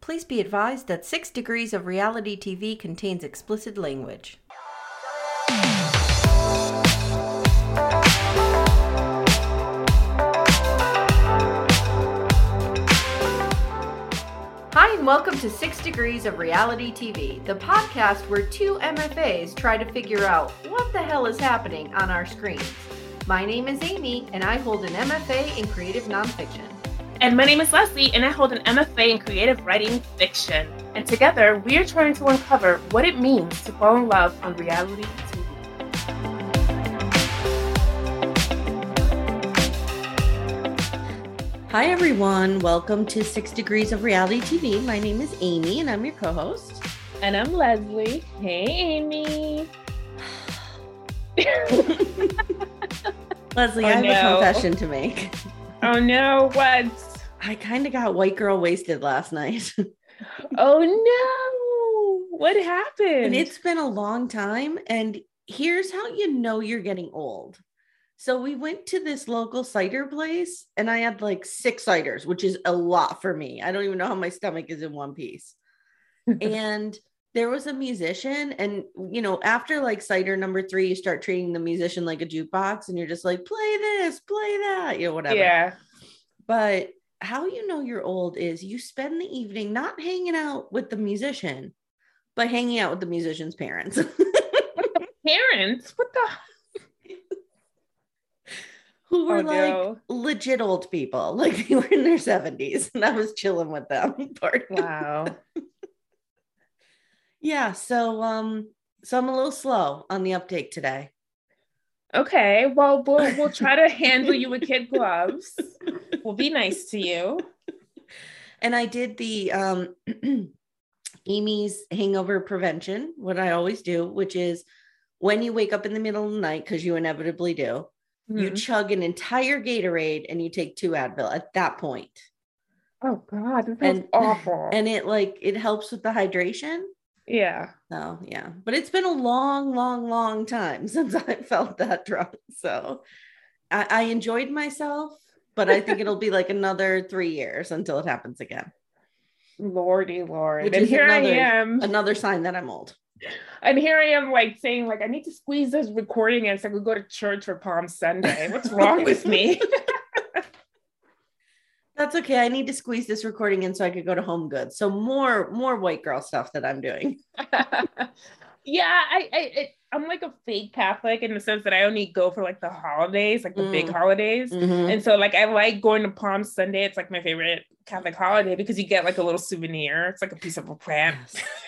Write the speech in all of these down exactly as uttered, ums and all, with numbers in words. Please be advised that Six Degrees of Reality T V contains explicit language. Hi, and welcome to Six Degrees of Reality T V, the podcast where two M F As try to figure out what the hell is happening on our screens. My name is Amy, and I hold an M F A in Creative Nonfiction. And my name is Leslie, and I hold an M F A in Creative Writing Fiction. And together, we are trying to uncover what it means to fall in love on reality T V. Hi, everyone. Welcome to Six Degrees of Reality T V. My name is Amy, and I'm your co-host. And I'm Leslie. Hey, Amy. Leslie, oh, I have no. a confession to make. Oh, no. What? I kind of got white girl wasted last night. Oh, no. What happened? And it's been a long time. And here's how you know you're getting old. So we went to this local cider place and I had like six ciders, which is a lot for me. I don't even know how my stomach is in one piece. And there was a musician, and, you know, after like cider number three, you start treating the musician like a jukebox and you're just like, play this, play that, you know, whatever. Yeah. But how you know you're old is you spend the evening not hanging out with the musician, but hanging out with the musician's parents. What the parents? What the Who were oh, like no. legit old people, like they were in their seventies, and I was chilling with them. Wow. Yeah. So, um, so I'm a little slow on the uptake today. Okay. Well, we'll, we'll try to handle you with kid gloves. We'll be nice to you. And I did the, um, Amy's hangover prevention, what I always do, which is when you wake up in the middle of the night, cause you inevitably do. You mm-hmm. chug an entire Gatorade and you take two Advil at that point. Oh God, that sounds awful. And it like, it helps with the hydration. Yeah. Oh so, yeah. But it's been a long, long, long time since I felt that drunk. So I, I enjoyed myself, but I think it'll be like another three years until it happens again. Lordy Lord. Which and here another, I am. Another sign that I'm old. And here I am like saying like I need to squeeze this recording in so I could go to church for Palm Sunday. What's wrong with me? That's okay. I need to squeeze this recording in so I could go to Home Goods. So more more white girl stuff that I'm doing. Yeah, I, I it, I'm like a fake Catholic in the sense that I only go for like the holidays, like the mm. big holidays. Mm-hmm. And so like I like going to Palm Sunday. It's like my favorite Catholic holiday because you get like a little souvenir. It's like a piece of a plant.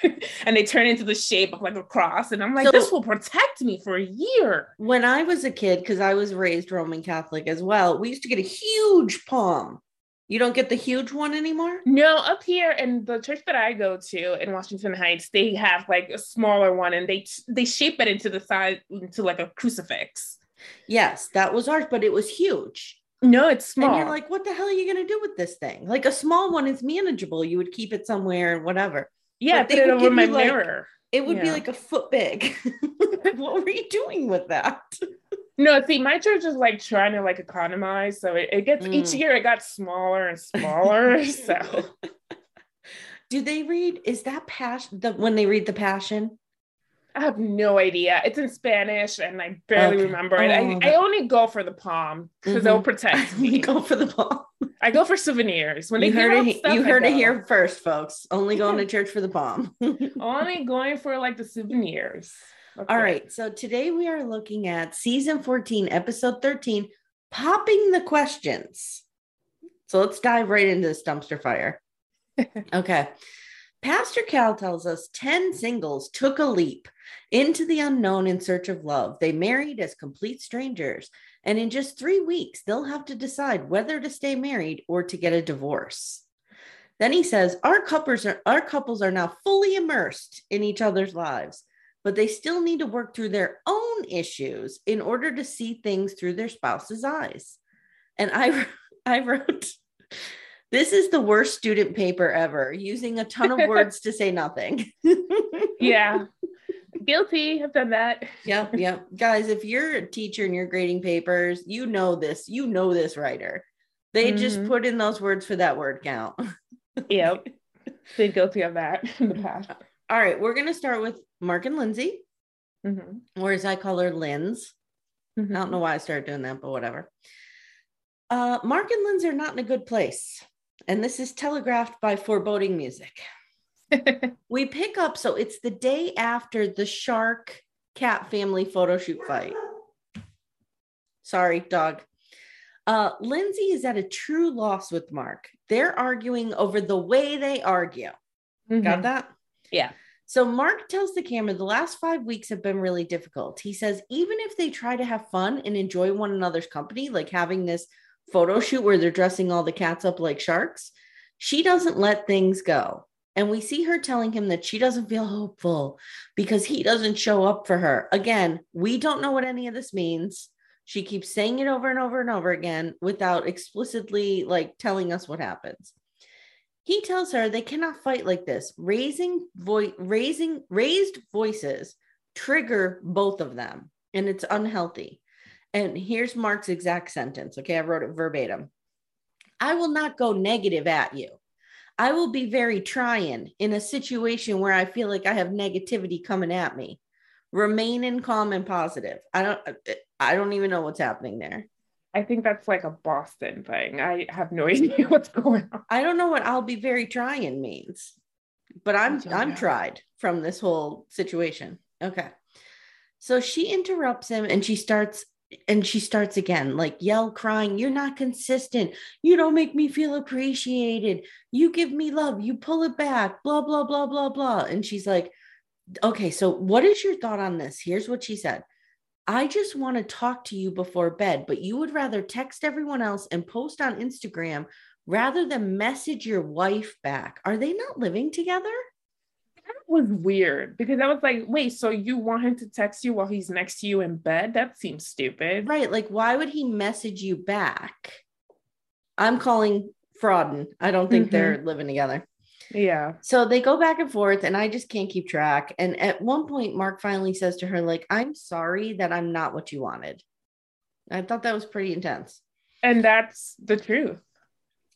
Yes. And they turn into the shape of like a cross. And I'm like, so, this will protect me for a year. When I was a kid, because I was raised Roman Catholic as well, we used to get a huge palm. You don't get the huge one anymore? No, up here in the church that I go to in Washington Heights, they have like a smaller one and they they shape it into the side, into like a crucifix. Yes, that was ours, but it was huge. No, it's small. And you're like, what the hell are you going to do with this thing? Like a small one is manageable. You would keep it somewhere and whatever. Yeah, put it over my mirror. It would be like a foot big. What were you doing with that? No, see, my church is like trying to like economize. So it, it gets mm. each year it got smaller and smaller. So do they read? Is that passion the, when they read the Passion? I have no idea. It's in Spanish and I barely okay. remember it. Oh, I, I only go for the palm because mm-hmm. it'll protect me. Go for the palm. I go for souvenirs. When you they heard it, stuff, you heard it here first, folks. Only going to church for the palm. Only going for like the souvenirs. Okay. All right. So today we are looking at season fourteen, episode thirteen, Popping the Questions. So let's dive right into this dumpster fire. Okay. Pastor Cal tells us ten singles took a leap into the unknown in search of love. They married as complete strangers, and in just three weeks, they'll have to decide whether to stay married or to get a divorce. Then he says, our couples are, our couples are now fully immersed in each other's lives, but they still need to work through their own issues in order to see things through their spouse's eyes. And I, I wrote, this is the worst student paper ever, using a ton of words to say nothing. Yeah. Guilty. I've done that. Yep. Yep. Guys, if you're a teacher and you're grading papers, you know this, you know this writer. They mm-hmm. just put in those words for that word count. Yep. Been guilty of that in the past. All right. We're going to start with Mark and Lindsay, mm-hmm. or as I call her, Linz. Mm-hmm. I don't know why I started doing that, but whatever. Uh, Mark and Lindsay are not in a good place. And this is telegraphed by foreboding music. We pick up. So it's the day after the shark cat family photo shoot fight. Sorry, dog. Uh, Lindsay is at a true loss with Mark. They're arguing over the way they argue. Mm-hmm. Got that? Yeah. So Mark tells the camera the last five weeks have been really difficult. He says, even if they try to have fun and enjoy one another's company, like having this photo shoot where they're dressing all the cats up like sharks, she doesn't let things go. And we see her telling him that she doesn't feel hopeful because he doesn't show up for her. Again, we don't know what any of this means. She keeps saying it over and over and over again without explicitly like telling us what happens. He tells her they cannot fight like this. Raising voice, raising raised voices trigger both of them, and it's unhealthy. And here's Mark's exact sentence. Okay, I wrote it verbatim. I will not go negative at you. I will be very trying in a situation where I feel like I have negativity coming at me. Remain in calm and positive. I don't. I don't even know what's happening there. I think that's like a Boston thing. I have no idea what's going on. I don't know what "I'll be very trying" means, but I'm I'm know. tried from this whole situation. Okay. So she interrupts him and she starts and she starts again, like yell, crying, "You're not consistent. You don't make me feel appreciated. You give me love. You pull it back, blah, blah, blah, blah, blah." And she's like, "Okay, so what is your thought on this?" Here's what she said. "I just want to talk to you before bed, but you would rather text everyone else and post on Instagram rather than message your wife back. Are they not living together?" That was weird because I was like, wait, so you want him to text you while he's next to you in bed? That seems stupid. Right. Like, why would he message you back? I'm calling fraud. I don't think mm-hmm. they're living together. Yeah. So they go back and forth and I just can't keep track. And at one point, Mark finally says to her, like, "I'm sorry that I'm not what you wanted." I thought that was pretty intense. And that's the truth.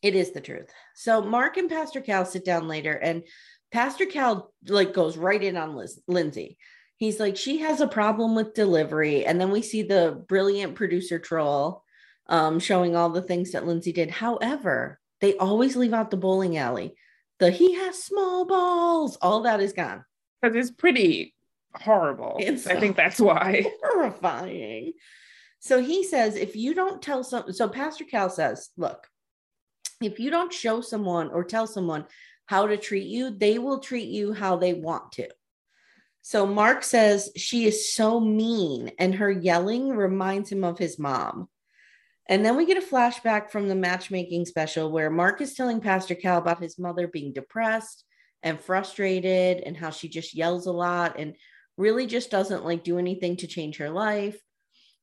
It is the truth. So Mark and Pastor Cal sit down later and Pastor Cal like goes right in on Liz- Lindsay. He's like, she has a problem with delivery. And then we see the brilliant producer troll um, showing all the things that Lindsay did. However, they always leave out the bowling alley. The "he has small balls," all that is gone. Because it's pretty horrible. It's I think that's why. Horrifying. So he says, if you don't tell some, so Pastor Cal says, look, if you don't show someone or tell someone how to treat you, they will treat you how they want to. So Mark says, she is so mean and her yelling reminds him of his mom. And then we get a flashback from the matchmaking special where Mark is telling Pastor Cal about his mother being depressed and frustrated and how she just yells a lot and really just doesn't like do anything to change her life.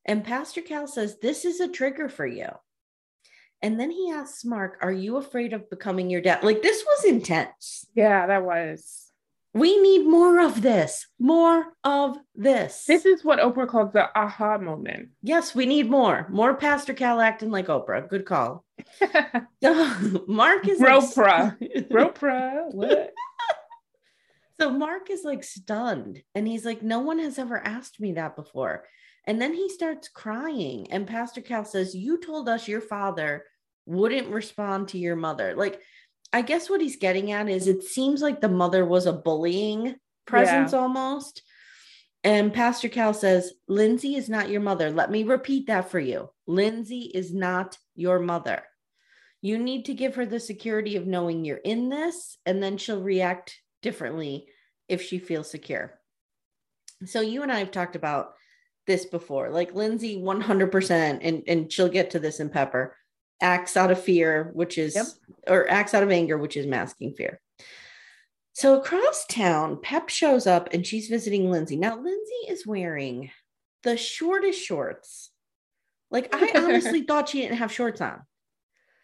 And Pastor Cal says, this is a trigger for you. And then he asks Mark, are you afraid of becoming your dad? Like, this was intense. Yeah, that was. We need more of this, more of this. This is what Oprah calls the aha moment. Yes, we need more. More Pastor Cal acting like Oprah. Good call. So Mark is Oprah. Like, Oprah. What? So Mark is like stunned. And he's like, no one has ever asked me that before. And then he starts crying. And Pastor Cal says, you told us your father wouldn't respond to your mother. Like, I guess what he's getting at is it seems like the mother was a bullying presence yeah. almost. And Pastor Cal says, Lindsay is not your mother. Let me repeat that for you. Lindsay is not your mother. You need to give her the security of knowing you're in this, and then she'll react differently if she feels secure. So you and I have talked about this before, like Lindsay one hundred percent, and, and she'll get to this in Pepper, acts out of fear, which is, yep. or acts out of anger, which is masking fear. So across town, Pep shows up and she's visiting Lindsay. Now, Lindsay is wearing the shortest shorts. Like, I honestly thought she didn't have shorts on.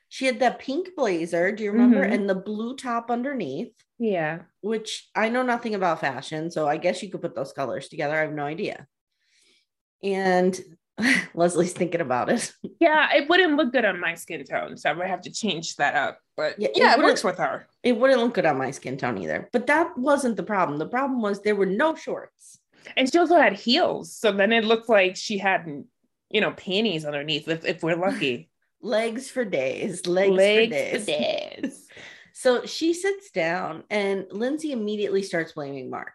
She had that pink blazer, do you remember? Mm-hmm. And the blue top underneath. Yeah. Which I know nothing about fashion, so I guess you could put those colors together. I have no idea. And Leslie's thinking about it. Yeah, it wouldn't look good on my skin tone, so I would have to change that up. But yeah, yeah it, it works with her. It wouldn't look good on my skin tone either. But that wasn't the problem. The problem was there were no shorts. And she also had heels, so then it looked like she had, you know, panties underneath, if, if we're lucky. Legs for days. Legs, legs for days. For days. So she sits down and Lindsay immediately starts blaming Mark.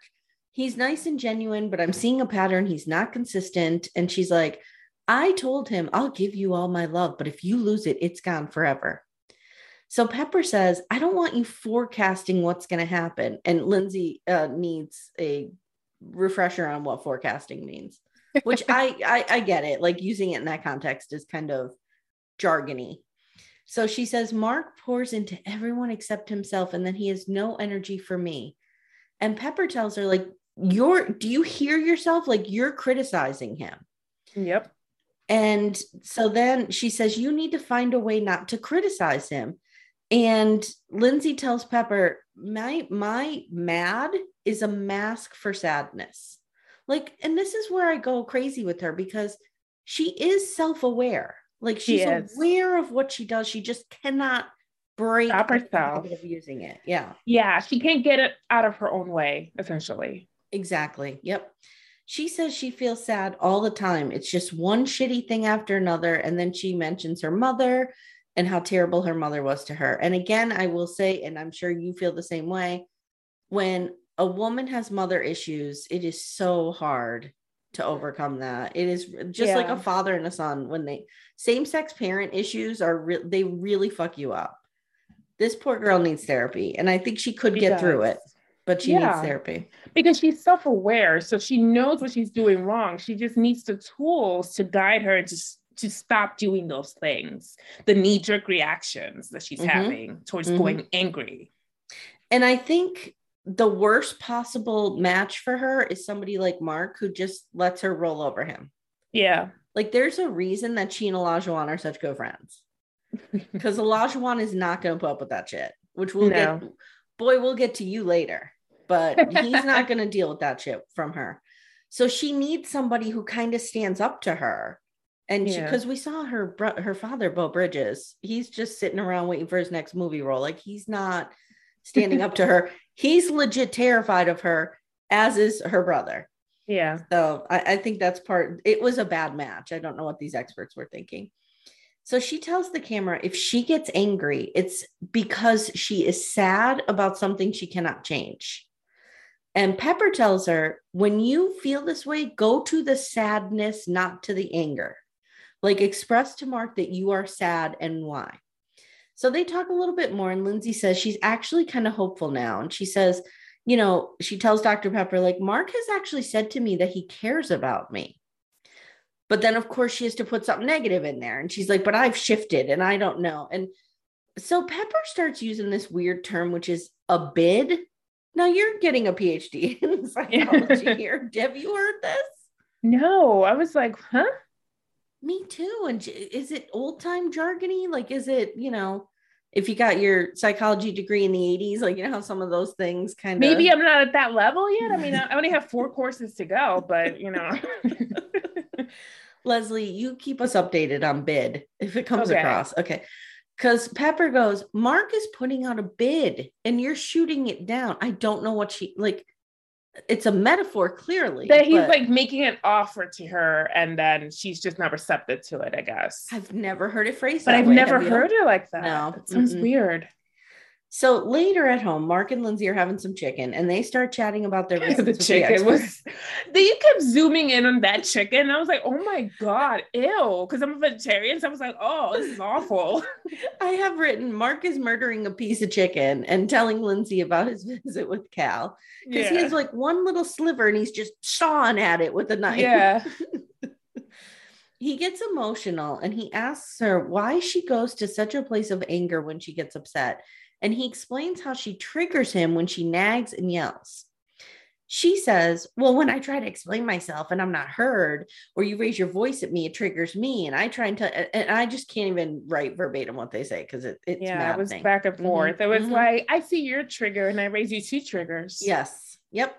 He's nice and genuine, but I'm seeing a pattern. He's not consistent. And she's like, I told him, I'll give you all my love, but if you lose it, it's gone forever. So Pepper says, I don't want you forecasting what's going to happen. And Lindsay uh, needs a refresher on what forecasting means, which I, I, I get it. Like, using it in that context is kind of jargony. So she says, Mark pours into everyone except himself, and then he has no energy for me. And Pepper tells her, like, you're, do you hear yourself? Like, you're criticizing him. Yep. And so then she says, you need to find a way not to criticize him. And Lindsay tells Pepper, my, my mad is a mask for sadness. Like, and this is where I go crazy with her, because she is self-aware. Like, she's she aware of what she does. She just cannot break herself of using it. Yeah. Yeah. She can't get it out of her own way, essentially. Exactly. Yep. She says she feels sad all the time. It's just one shitty thing after another. And then she mentions her mother and how terrible her mother was to her. And again, I will say, and I'm sure you feel the same way, when a woman has mother issues, it is so hard to overcome that. It is just yeah. like a father and a son. When they same-sex parent issues are re- they really fuck you up. This poor girl needs therapy, and I think she could she get does. through it, but she yeah. needs therapy because she's self-aware, so she knows what she's doing wrong. She just needs the tools to guide her to to stop doing those things, the knee-jerk reactions that she's mm-hmm. having towards mm-hmm. going angry. And I think the worst possible match for her is somebody like Mark, who just lets her roll over him. Yeah. Like, there's a reason that she and Olajuwon are such good friends, because Olajuwon is not going to put up with that shit, which we'll no. get, boy, we'll get to you later, but he's not going to deal with that shit from her. So she needs somebody who kind of stands up to her. And yeah. she, because we saw her, bro- her father, Bo Bridges, he's just sitting around waiting for his next movie role. Like, he's not standing up to her. He's legit terrified of her, as is her brother. Yeah. So I, I think that's part. It was a bad match. I don't know what these experts were thinking. So she tells the camera, if she gets angry, it's because she is sad about something she cannot change. And Pepper tells her, when you feel this way, go to the sadness, not to the anger. Like, express to Mark that you are sad and why. So they talk a little bit more, and Lindsay says she's actually kind of hopeful now. And she says, you know, she tells Doctor Pepper, like, Mark has actually said to me that he cares about me. But then, of course, she has to put something negative in there. And she's like, but I've shifted and I don't know. And so Pepper starts using this weird term, which is a bid. Now, you're getting a P H D in psychology here. Have you heard this? No, I was like, huh? Me too. And is it old time jargony? Like, is it, you know, if you got your psychology degree in the eighties, like, you know how some of those things kind of. Maybe I'm not at that level yet. I mean, I only have four courses to go, but, you know. Leslie, you keep us updated on bid if it comes okay. across. Okay. Because Pepper goes, Mark is putting out a bid and you're shooting it down. I don't know what she like. It's a metaphor, clearly. That he's like making an offer to her, and then she's just not receptive to it, I guess. I've never heard it phrased that way. But I've never heard it like that. No. It sounds mm-mm. weird. So later at home, Mark and Lindsay are having some chicken and they start chatting about their the chicken. The was they kept zooming in on that chicken. And I was like, oh my God, ew. Cause I'm a vegetarian. So I was like, oh, this is awful. I have written Mark is murdering a piece of chicken and telling Lindsay about his visit with Cal. Cause yeah. he has like one little sliver and he's just sawing at it with a knife. Yeah. He gets emotional and he asks her why she goes to such a place of anger when she gets upset. And he explains how she triggers him when she nags and yells. She says, well, when I try to explain myself and I'm not heard, or you raise your voice at me, it triggers me. And I try and tell, and I just can't even write verbatim what they say because it, it's yeah, it was back and forth. Mm-hmm. It was mm-hmm. like, I see your trigger and I raise you two triggers. Yes. Yep.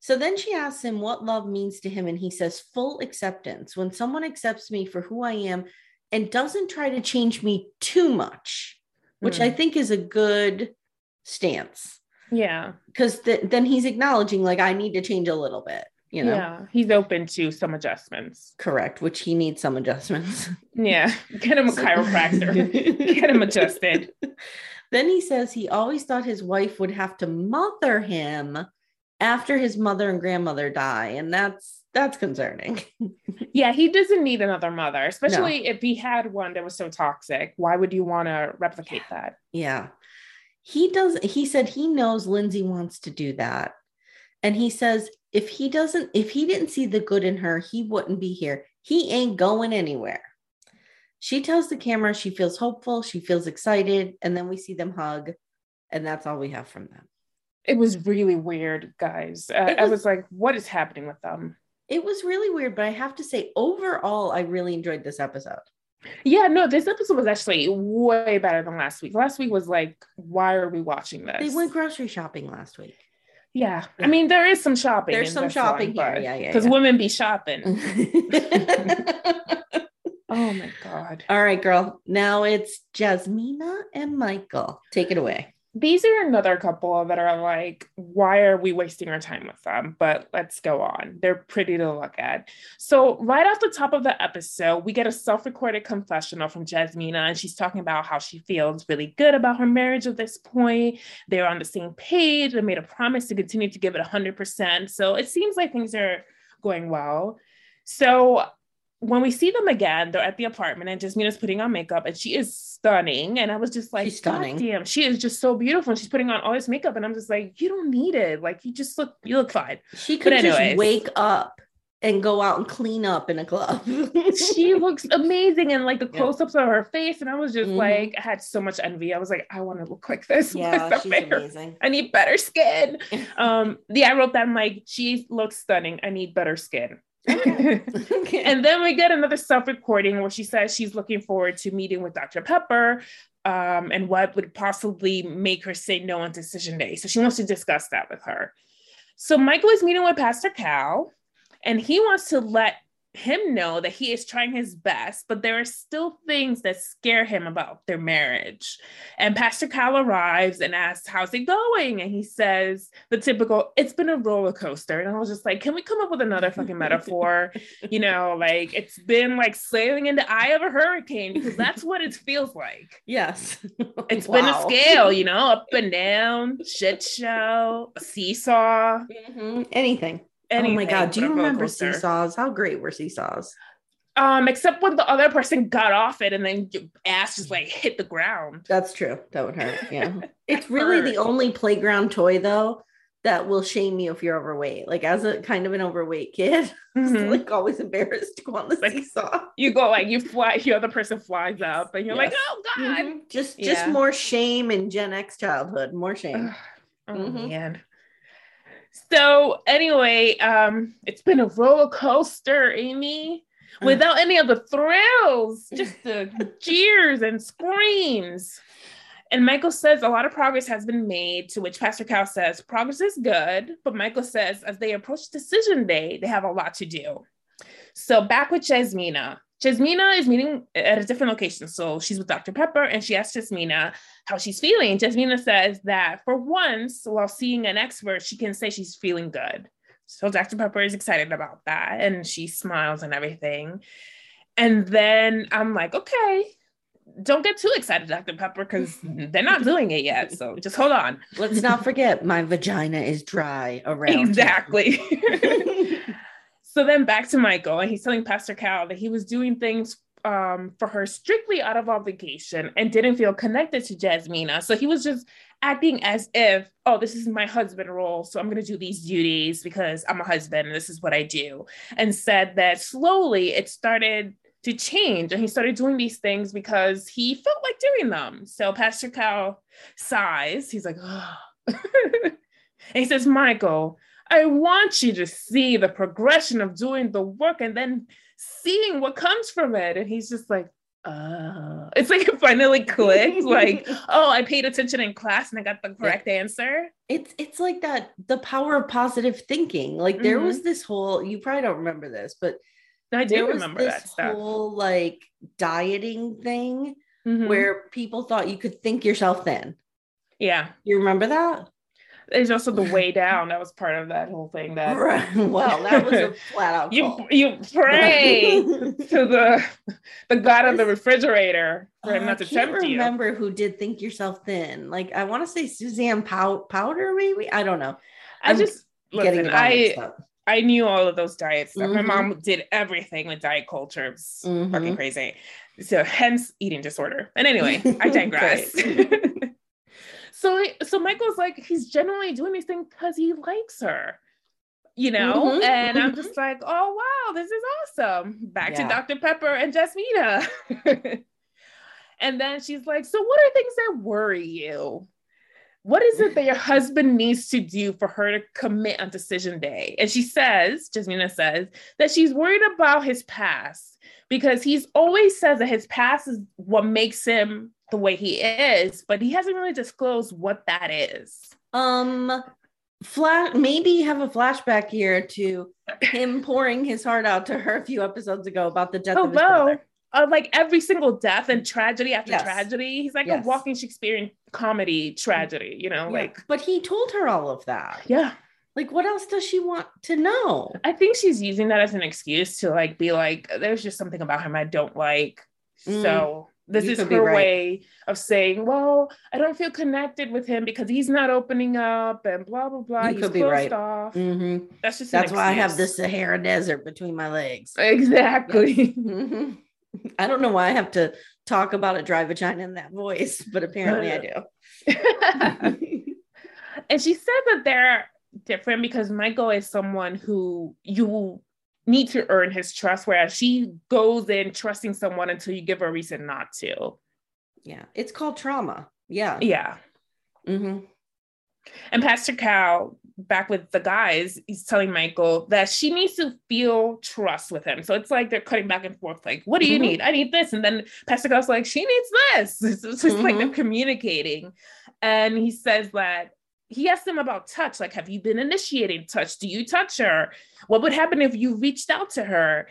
So then she asks him what love means to him. And he says, full acceptance. When someone accepts me for who I am and doesn't try to change me too much. Which I think is a good stance. Yeah. Because th- then he's acknowledging like, I need to change a little bit, you know? Yeah. He's open to some adjustments. Correct. Which he needs some adjustments. Yeah. Get him a chiropractor. Get him adjusted. Then he says he always thought his wife would have to mother him after his mother and grandmother die. And that's, that's concerning. Yeah, he doesn't need another mother, especially no. if he had one that was so toxic. Why would you want to replicate yeah. that? Yeah. He does. He said he knows Lindsay wants to do that. And he says, if he doesn't, if he didn't see the good in her, he wouldn't be here. He ain't going anywhere. She tells the camera she feels hopeful. She feels excited. And then we see them hug. And that's all we have from them. It was really weird, guys. Uh, was- I was like, what is happening with them? It was really weird, but I have to say, overall, I really enjoyed this episode. Yeah, no, this episode was actually way better than last week. Last week was like, why are we watching this? They went grocery shopping last week. Yeah. yeah. I mean, there is some shopping. There's some shopping one, here. Yeah, yeah. Because yeah. women be shopping. Oh, my God. All right, girl. Now it's Jasmina and Michael. Take it away. These are another couple that are like, why are we wasting our time with them? But let's go on. They're pretty to look at. So right off the top of the episode, we get a self-recorded confessional from Jasmina, and she's talking about how she feels really good about her marriage at this point. They're on the same page. They made a promise to continue to give it one hundred percent. So it seems like things are going well. So when we see them again, they're at the apartment and Jasmina's putting on makeup and she is stunning. And I was just like, she's stunning. Damn, she is just so beautiful. And she's putting on all this makeup. And I'm just like, you don't need it. Like you just look, you look fine. She could just wake up and go out and clean up in a club. She looks amazing. And like the close-ups yeah. of her face. And I was just mm-hmm. like, I had so much envy. I was like, I want to look like this. Yeah, she's better. Amazing. I need better skin. um, yeah, I wrote that. I'm like, she looks stunning. I need better skin. Okay. Okay. And then we get another self-recording where she says she's looking forward to meeting with Doctor Pepper um, and what would possibly make her say no on decision day. So she wants to discuss that with her. So Michael is meeting with Pastor Cal and he wants to let him know that he is trying his best, but there are still things that scare him about their marriage. And Pastor Cal arrives and asks, how's it going? And he says the typical, it's been a roller coaster. And I was just like, can we come up with another fucking metaphor? You know, like it's been like sailing in the eye of a hurricane, because that's what it feels like. Yes. It's wow. been a scale, you know, up and down, shit show, a seesaw, mm-hmm. anything. Anything. Oh my God, do you remember seesaws? How great were seesaws? Um, except when the other person got off it and then your ass just like hit the ground. That's true. That would hurt. Yeah. It's really the only playground toy though that will shame you if you're overweight. Like as a kind of an overweight kid, mm-hmm. I'm like always embarrassed to go on the like, seesaw. You go like you fly, the other person flies up and you're yes. like, oh God. Mm-hmm. Just yeah. just more shame in Gen X childhood. More shame. oh mm-hmm. man. So anyway, um, it's been a roller coaster, Amy, without any of the thrills, just the jeers and screams. And Michael says a lot of progress has been made, to which Pastor Cal says progress is good. But Michael says as they approach decision day, they have a lot to do. So back with Jasmina. Jasmina is meeting at a different location. So she's with Doctor Pepper and she asks Jasmina how she's feeling. Jasmina says that for once, while seeing an expert, she can say she's feeling good. So Doctor Pepper is excited about that and she smiles and everything. And then I'm like, okay, don't get too excited, Doctor Pepper, because they're not doing it yet. So just hold on. Let's not forget my vagina is dry around. Exactly. So then back to Michael, and he's telling Pastor Cal that he was doing things um, for her strictly out of obligation and didn't feel connected to Jasmina. So he was just acting as if, oh, this is my husband role, so I'm going to do these duties because I'm a husband and this is what I do. And said that slowly it started to change, and he started doing these things because he felt like doing them. So Pastor Cal sighs. He's like, oh. And he says, Michael, I want you to see the progression of doing the work and then seeing what comes from it. And he's just like, oh, it's like it finally clicked. Like, oh, I paid attention in class and I got the correct yeah. answer. It's it's like that, the power of positive thinking. Like there mm-hmm. was this whole, you probably don't remember this, but I do there remember was this that stuff. Whole like dieting thing mm-hmm. where people thought you could think yourself thin. Yeah. You remember that? There's also the way down. That was part of that whole thing. That right. Well, that was a flat out you call. You pray to the the god of the refrigerator for him uh, not to tempt you. I remember who did think yourself thin. Like I want to say Suzanne Pow- Powder, maybe. I don't know. I I'm just getting listen, I. I knew all of those diets. Mm-hmm. My mom did everything with diet culture. It was mm-hmm. fucking crazy. So hence eating disorder. And anyway, I digress. so, so Michael's like, he's generally doing these things because he likes her, you know? Mm-hmm. And I'm just like, oh, wow, this is awesome. Back yeah. to Doctor Pepper and Jasmina. And then she's like, so what are things that worry you? What is it that your husband needs to do for her to commit on decision day? And she says, Jasmina says, that she's worried about his past because he's always says that his past is what makes him the way he is, but he hasn't really disclosed what that is. Um, flash, maybe have a flashback here to him pouring his heart out to her a few episodes ago about the death Hello. of his brother. Of like every single death and tragedy after yes. tragedy. He's like yes. a walking Shakespearean comedy tragedy, you know, yeah. like, but he told her all of that. Yeah. Like what else does she want to know? I think she's using that as an excuse to like, be like, there's just something about him I don't like. Mm. So this you is her right. way of saying, well, I don't feel connected with him because he's not opening up and blah, blah, blah. You he's could be closed right. off. Mm-hmm. That's just, that's why excuse. I have the Sahara Desert between my legs. Exactly. Mm-hmm. I don't know why I have to talk about a dry vagina in that voice, but apparently I do. And she said that they're different because Michael is someone who you need to earn his trust, whereas she goes in trusting someone until you give her a reason not to. Yeah. It's called trauma. Yeah. Yeah. Mm-hmm. And Pastor Cal, back with the guys, he's telling Michael that she needs to feel trust with him. So it's like they're cutting back and forth. Like, what do you mm-hmm. need? I need this. And then Pastor Cal's like, she needs this. It's, it's mm-hmm. like they're communicating. And he says that he asked him about touch. Like, have you been initiating touch? Do you touch her? What would happen if you reached out to her?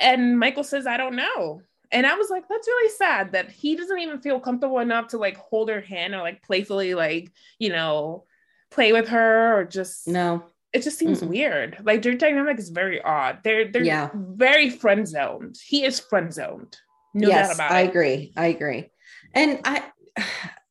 And Michael says, I don't know. And I was like, that's really sad that he doesn't even feel comfortable enough to like hold her hand or like playfully, like, you know, play with her or just no. It just seems mm-mm. weird. Like their dynamic is very odd. They're they're yeah. very friend zoned. He is friend zoned. No yes, doubt about I it. I agree. I agree. And I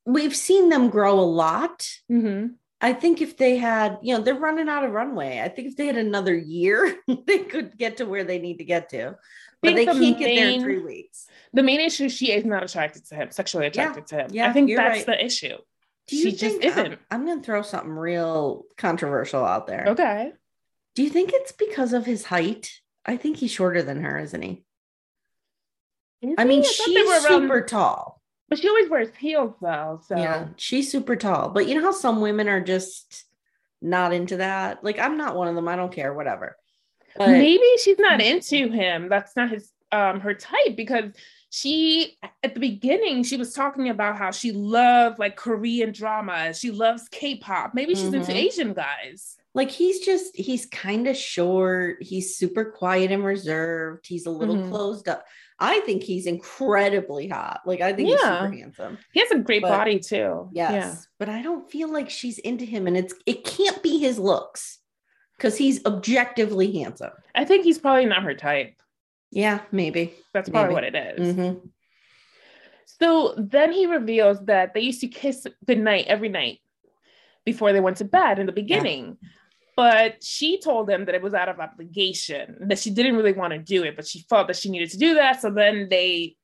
we've seen them grow a lot. Mm-hmm. I think if they had, you know, they're running out of runway. I think if they had another year, they could get to where they need to get to. But they the can't main, get there in three weeks. The main issue, she is not attracted to him, sexually attracted yeah, to him. Yeah, I think that's right. the issue. Do you she think, just isn't. I'm, I'm going to throw something real controversial out there. Okay. Do you think it's because of his height? I think he's shorter than her, isn't he? Is I he? mean, I she's super around, tall. But she always wears heels, though. So. Yeah, she's super tall. But you know how some women are just not into that? Like, I'm not one of them. I don't care. Whatever. But maybe she's not into him. That's not his um her type, because she at the beginning she was talking about how she loved like Korean dramas, she loves K-pop. Maybe she's mm-hmm. into Asian guys. Like he's just he's kind of short, he's super quiet and reserved, he's a little mm-hmm. closed up. I think he's incredibly hot. Like I think yeah. he's super handsome. He has a great but, body too. Yes. Yeah. But I don't feel like she's into him, and it's it can't be his looks. Because he's objectively handsome. I think he's probably not her type. Yeah, maybe. That's probably maybe. what it is. Mm-hmm. So then he reveals that they used to kiss goodnight every night before they went to bed in the beginning. Yeah. But she told him that it was out of obligation, that she didn't really want to do it, but she felt that she needed to do that. So then they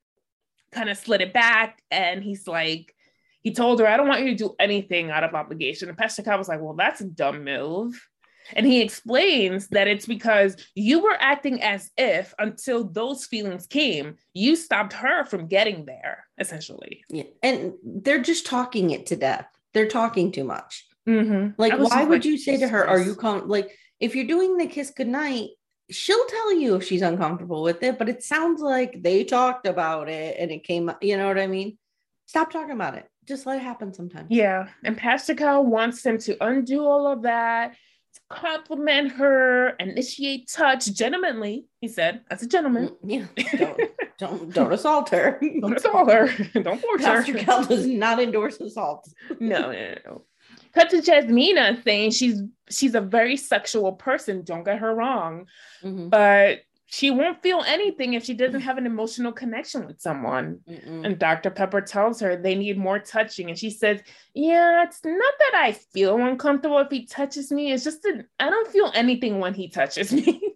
kind of slid it back, and he's like, he told her, I don't want you to do anything out of obligation. And Pastor Cal was like, well, that's a dumb move. And he explains that it's because you were acting as if until those feelings came, you stopped her from getting there, essentially. Yeah. And they're just talking it to death. They're talking too much. Mm-hmm. Like, why would like, you say to her, are you com-? Like, if you're doing the kiss goodnight, she'll tell you if she's uncomfortable with it, but it sounds like they talked about it and it came, you know what I mean? Stop talking about it. Just let it happen sometimes. Yeah. And Pastor Cal wants him to undo all of that, to compliment her, initiate touch gentlemanly, he said, as a gentleman. Yeah. Don't don't, don't assault her. Don't assault her. Don't force Pastor her. Pastor Cal does not endorse assault. No, no, no. Cut to Jasmina saying she's she's a very sexual person. Don't get her wrong, mm-hmm. but she won't feel anything if she doesn't have an emotional connection with someone. Mm-mm. And Doctor Pepper tells her they need more touching, and she says, "Yeah, it's not that I feel uncomfortable if he touches me. It's just that I don't feel anything when he touches me.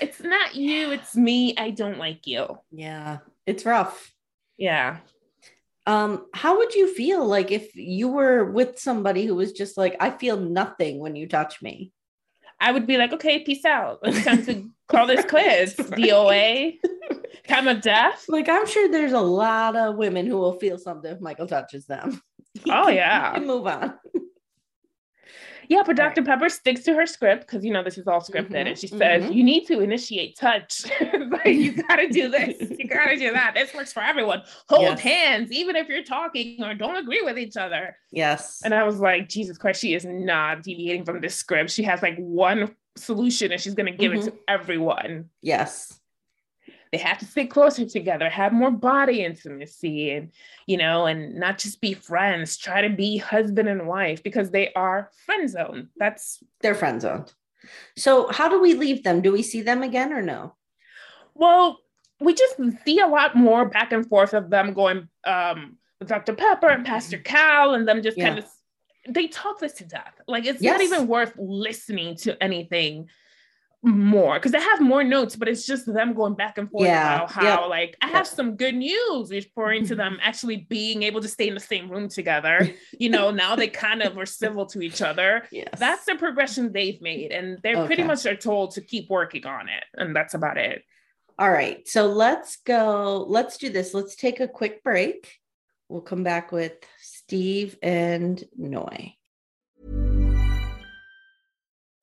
It's not you, it's me. I don't like you." Yeah, it's rough. Yeah. Um, how would you feel like if you were with somebody who was just like, I feel nothing when you touch me? I would be like, okay, peace out. It's time to call this quiz. Right. D O A, time of death. Like, I'm sure there's a lot of women who will feel something if Michael touches them. Oh, yeah. You can move on. Yeah, but Doctor Right. Pepper sticks to her script because, you know, this is all scripted. Mm-hmm. And she says, mm-hmm. you need to initiate touch. Like, you got to do this. You got to do that. This works for everyone. Hold yes. hands, even if you're talking or don't agree with each other. Yes. And I was like, Jesus Christ, she is not deviating from this script. She has like one solution and she's going to give mm-hmm. it to everyone. Yes. They have to sit closer together, have more body intimacy, and, you know, and not just be friends, try to be husband and wife, because they are friend zoned. That's they're friend zoned. So how do we leave them? Do we see them again or no? Well, we just see a lot more back and forth of them going um, with Doctor Pepper and Pastor Cal, and them just yeah. kind of, they talk this to death. Like, it's yes. not even worth listening to anything more, because they have more notes, but it's just them going back and forth yeah, about how yeah, like I yeah. have some good news referring to them actually being able to stay in the same room together. You know, now they kind of are civil to each other. Yes. That's the progression they've made, and they're okay. pretty much are told to keep working on it, and that's about it. All right, so let's go. Let's do this. Let's take a quick break. We'll come back with Steve and Noi.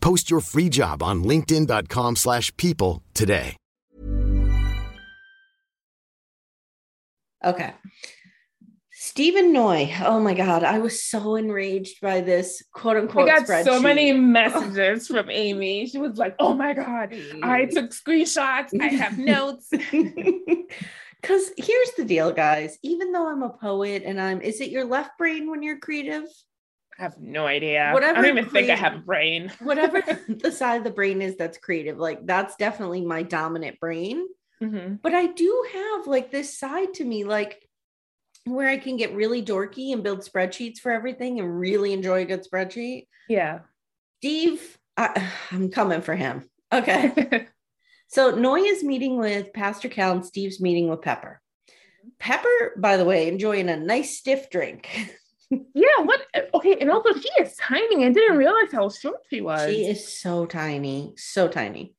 Post your free job on linkedin.com slash people today. Okay. Steve and Noi. Oh my God. I was so enraged by this quote unquote. I got so many messages from Amy. She was like, oh my God, I took screenshots. I have notes. Because here's the deal, guys. Even though I'm a poet and I'm, is it your left brain when you're creative? I have no idea. Whatever I don't even brain, think I have a brain. Whatever the side of the brain is that's creative, like that's definitely my dominant brain. Mm-hmm. But I do have like this side to me, like where I can get really dorky and build spreadsheets for everything and really enjoy a good spreadsheet. Yeah. Steve, I, I'm coming for him. Okay. So Noi is meeting with Pastor Cal and Steve's meeting with Pepper. Pepper, by the way, enjoying a nice stiff drink. Yeah, what? Okay, and also she is tiny. I didn't realize how short she was. She is so tiny, so tiny.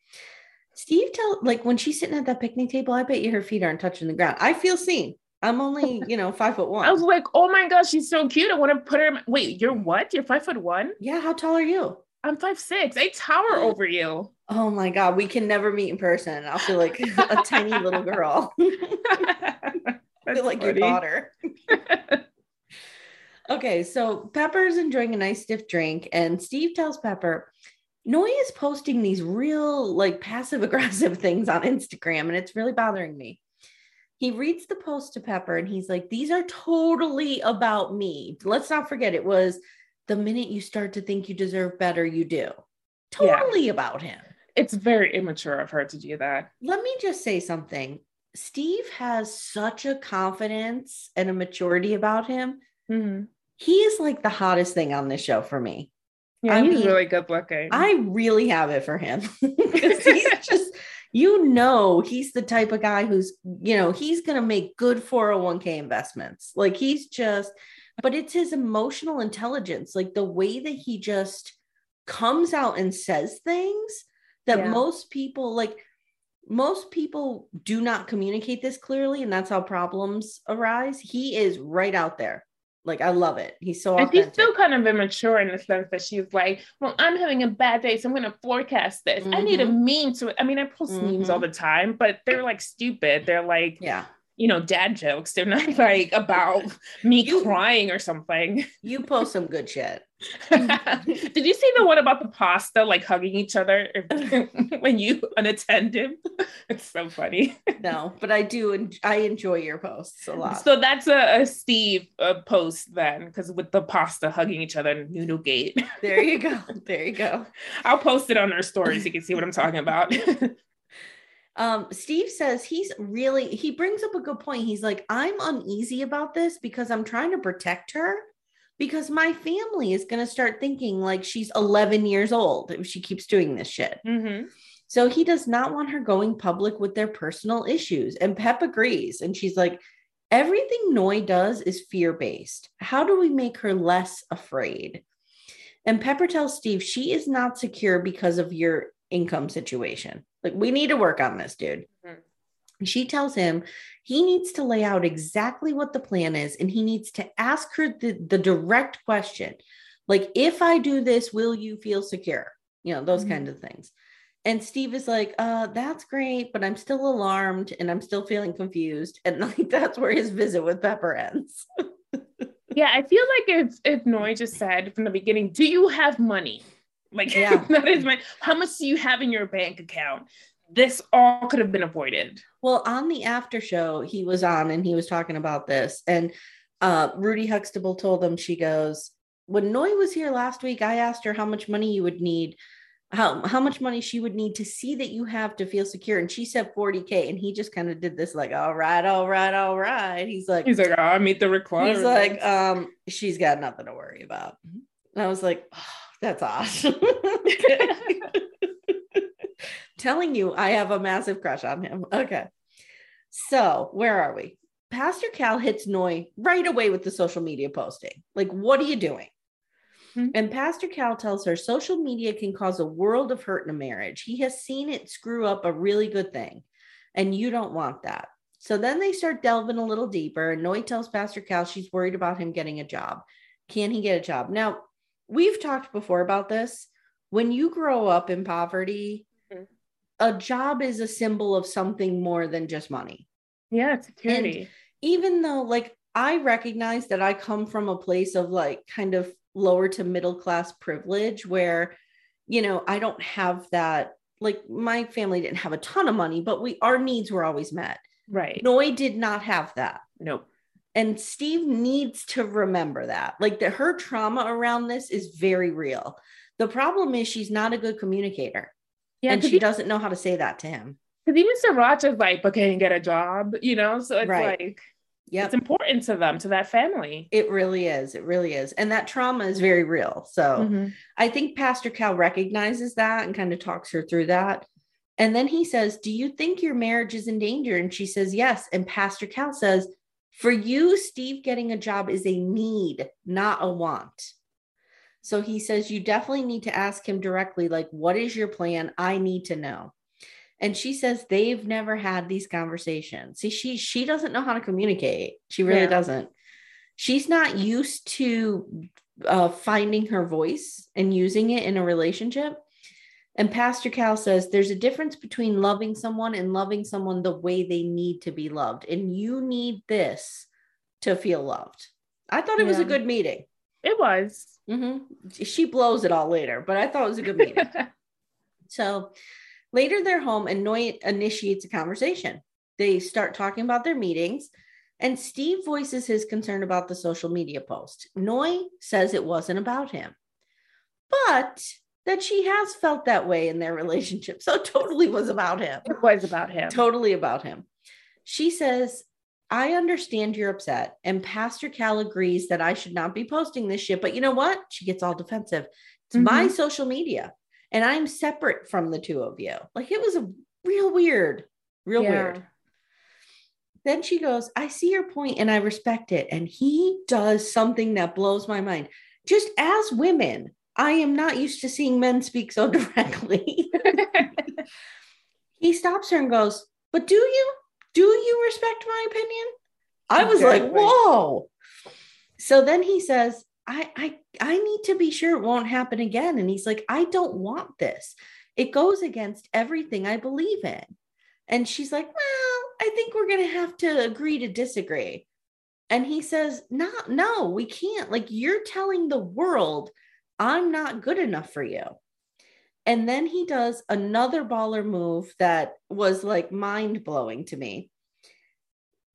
Steve, tell like when she's sitting at that picnic table, I bet you her feet aren't touching the ground. I feel seen. I'm only, you know, five foot one. I was like, oh my gosh, she's so cute. I want to put her. In my- Wait, you're what? You're five foot one? Yeah. How tall are you? I'm five six. I tower over you. Oh my God, we can never meet in person. I'll feel like a tiny little girl. I feel like funny. Your daughter. Okay, so Pepper's enjoying a nice stiff drink, and Steve tells Pepper, Noi is posting these real like passive aggressive things on Instagram, and it's really bothering me. He reads the post to Pepper, and he's like, these are totally about me. Let's not forget, it was the minute you start to think you deserve better, you do. Totally yeah. about him. It's very immature of her to do that. Let me just say something. Steve has such a confidence and a maturity about him. Mm-hmm. He is like the hottest thing on this show for me. Yeah, I he's mean, really good looking. I really have it for him. Because he's just, you know, he's the type of guy who's, you know, he's going to make good four oh one k investments. Like he's just, but it's his emotional intelligence. Like the way that he just comes out and says things that yeah. most people like, most people do not communicate this clearly. And that's how problems arise. He is right out there. Like, I love it. He's so authentic. And she's still kind of immature in the sense that she's like, well, I'm having a bad day, so I'm going to forecast this. Mm-hmm. I need a meme to it. I mean, I post mm-hmm. memes all the time, but they're like stupid. They're like, yeah, you know, dad jokes. They're not like about me you, crying or something. You post some good shit. Did you see the one about the pasta, like hugging each other when you unattended? It's so funny. No, but I do. En- I enjoy your posts a lot. So that's a, a Steve uh, post then, because with the pasta hugging each other in Noodlegate. There you go. There you go. I'll post it on our stories. So you can see what I'm talking about. Um, Steve says he's really, he brings up a good point. He's like, I'm uneasy about this because I'm trying to protect her because my family is going to start thinking like she's eleven years old if she keeps doing this shit. Mm-hmm. So he does not want her going public with their personal issues. And Pep agrees. And she's like, everything Noi does is fear-based. How do we make her less afraid? And Pepper tells Steve, she is not secure because of your income situation. Like, we need to work on this, dude. Mm-hmm. She tells him he needs to lay out exactly what the plan is, and he needs to ask her the, the direct question. Like, if I do this, will you feel secure? You know, those mm-hmm. kinds of things. And Steve is like, uh, that's great, but I'm still alarmed and I'm still feeling confused. And like, that's where his visit with Pepper ends. Yeah, I feel like if, if Noi just said from the beginning, do you have money? Like, yeah. that is my, how much do you have in your bank account? This all could have been avoided. Well, on the after show, he was on and he was talking about this. And uh, Rudy Huxtable told him, she goes, when Noi was here last week, I asked her how much money you would need, how, how much money she would need to see that you have to feel secure. And she said forty K. And he just kind of did this like, all right, all right, all right. He's like, he's like, oh, I meet the requirement. He's like, um, she's got nothing to worry about. And I was like, oh, that's awesome. Telling you, I have a massive crush on him. Okay. So where are we? Pastor Cal hits Noi right away with the social media posting. Like, what are you doing? Mm-hmm. And Pastor Cal tells her social media can cause a world of hurt in a marriage. He has seen it screw up a really good thing, and you don't want that. So then they start delving a little deeper, and Noi tells Pastor Cal she's worried about him getting a job. Can he get a job? Now, we've talked before about this. When you grow up in poverty, mm-hmm. a job is a symbol of something more than just money. Yeah, it's security. And even though, like, I recognize that I come from a place of like kind of lower to middle class privilege where, you know, I don't have that. Like, my family didn't have a ton of money, but we, our needs were always met. Right. Noi did not have that. Nope. And Steve needs to remember that. Like, that her trauma around this is very real. The problem is she's not a good communicator. Yeah, and she he, doesn't know how to say that to him. Because even Sriracha's like, but can you get a job? You know, so it's right. like, yep. it's important to them, to that family. It really is. It really is. And that trauma is very real. So mm-hmm. I think Pastor Cal recognizes that and kind of talks her through that. And then he says, do you think your marriage is in danger? And she says, yes. And Pastor Cal says, For you, Steve, getting a job is a need, not a want. So he says, you definitely need to ask him directly, like, what is your plan? I need to know. And she says, they've never had these conversations. See, she, she doesn't know how to communicate. She really yeah. doesn't. She's not used to uh, finding her voice and using it in a relationship. And Pastor Cal says, there's a difference between loving someone and loving someone the way they need to be loved. And you need this to feel loved. I thought it yeah. was a good meeting. It was. Mm-hmm. She blows it all later, but I thought it was a good meeting. So later they're home and Noy initiates a conversation. They start talking about their meetings and Steve voices his concern about the social media post. Noy says it wasn't about him, but that she has felt that way in their relationship. So totally was about him. It was about him. Totally about him. She says, I understand you're upset. And Pastor Cal agrees that I should not be posting this shit. But you know what? She gets all defensive. It's mm-hmm. my social media. And I'm separate from the two of you. Like, it was a real weird, real yeah. weird. Then she goes, I see your point and I respect it. And he does something that blows my mind. Just as women, I am not used to seeing men speak so directly. He stops her and goes, but do you, do you respect my opinion? I was Definitely. like, whoa. So then he says, I, I, I need to be sure it won't happen again. And he's like, I don't want this. It goes against everything I believe in. And she's like, well, I think we're going to have to agree to disagree. And he says, no, no, we can't. Like, you're telling the world I'm not good enough for you. And then he does another baller move that was like mind blowing to me.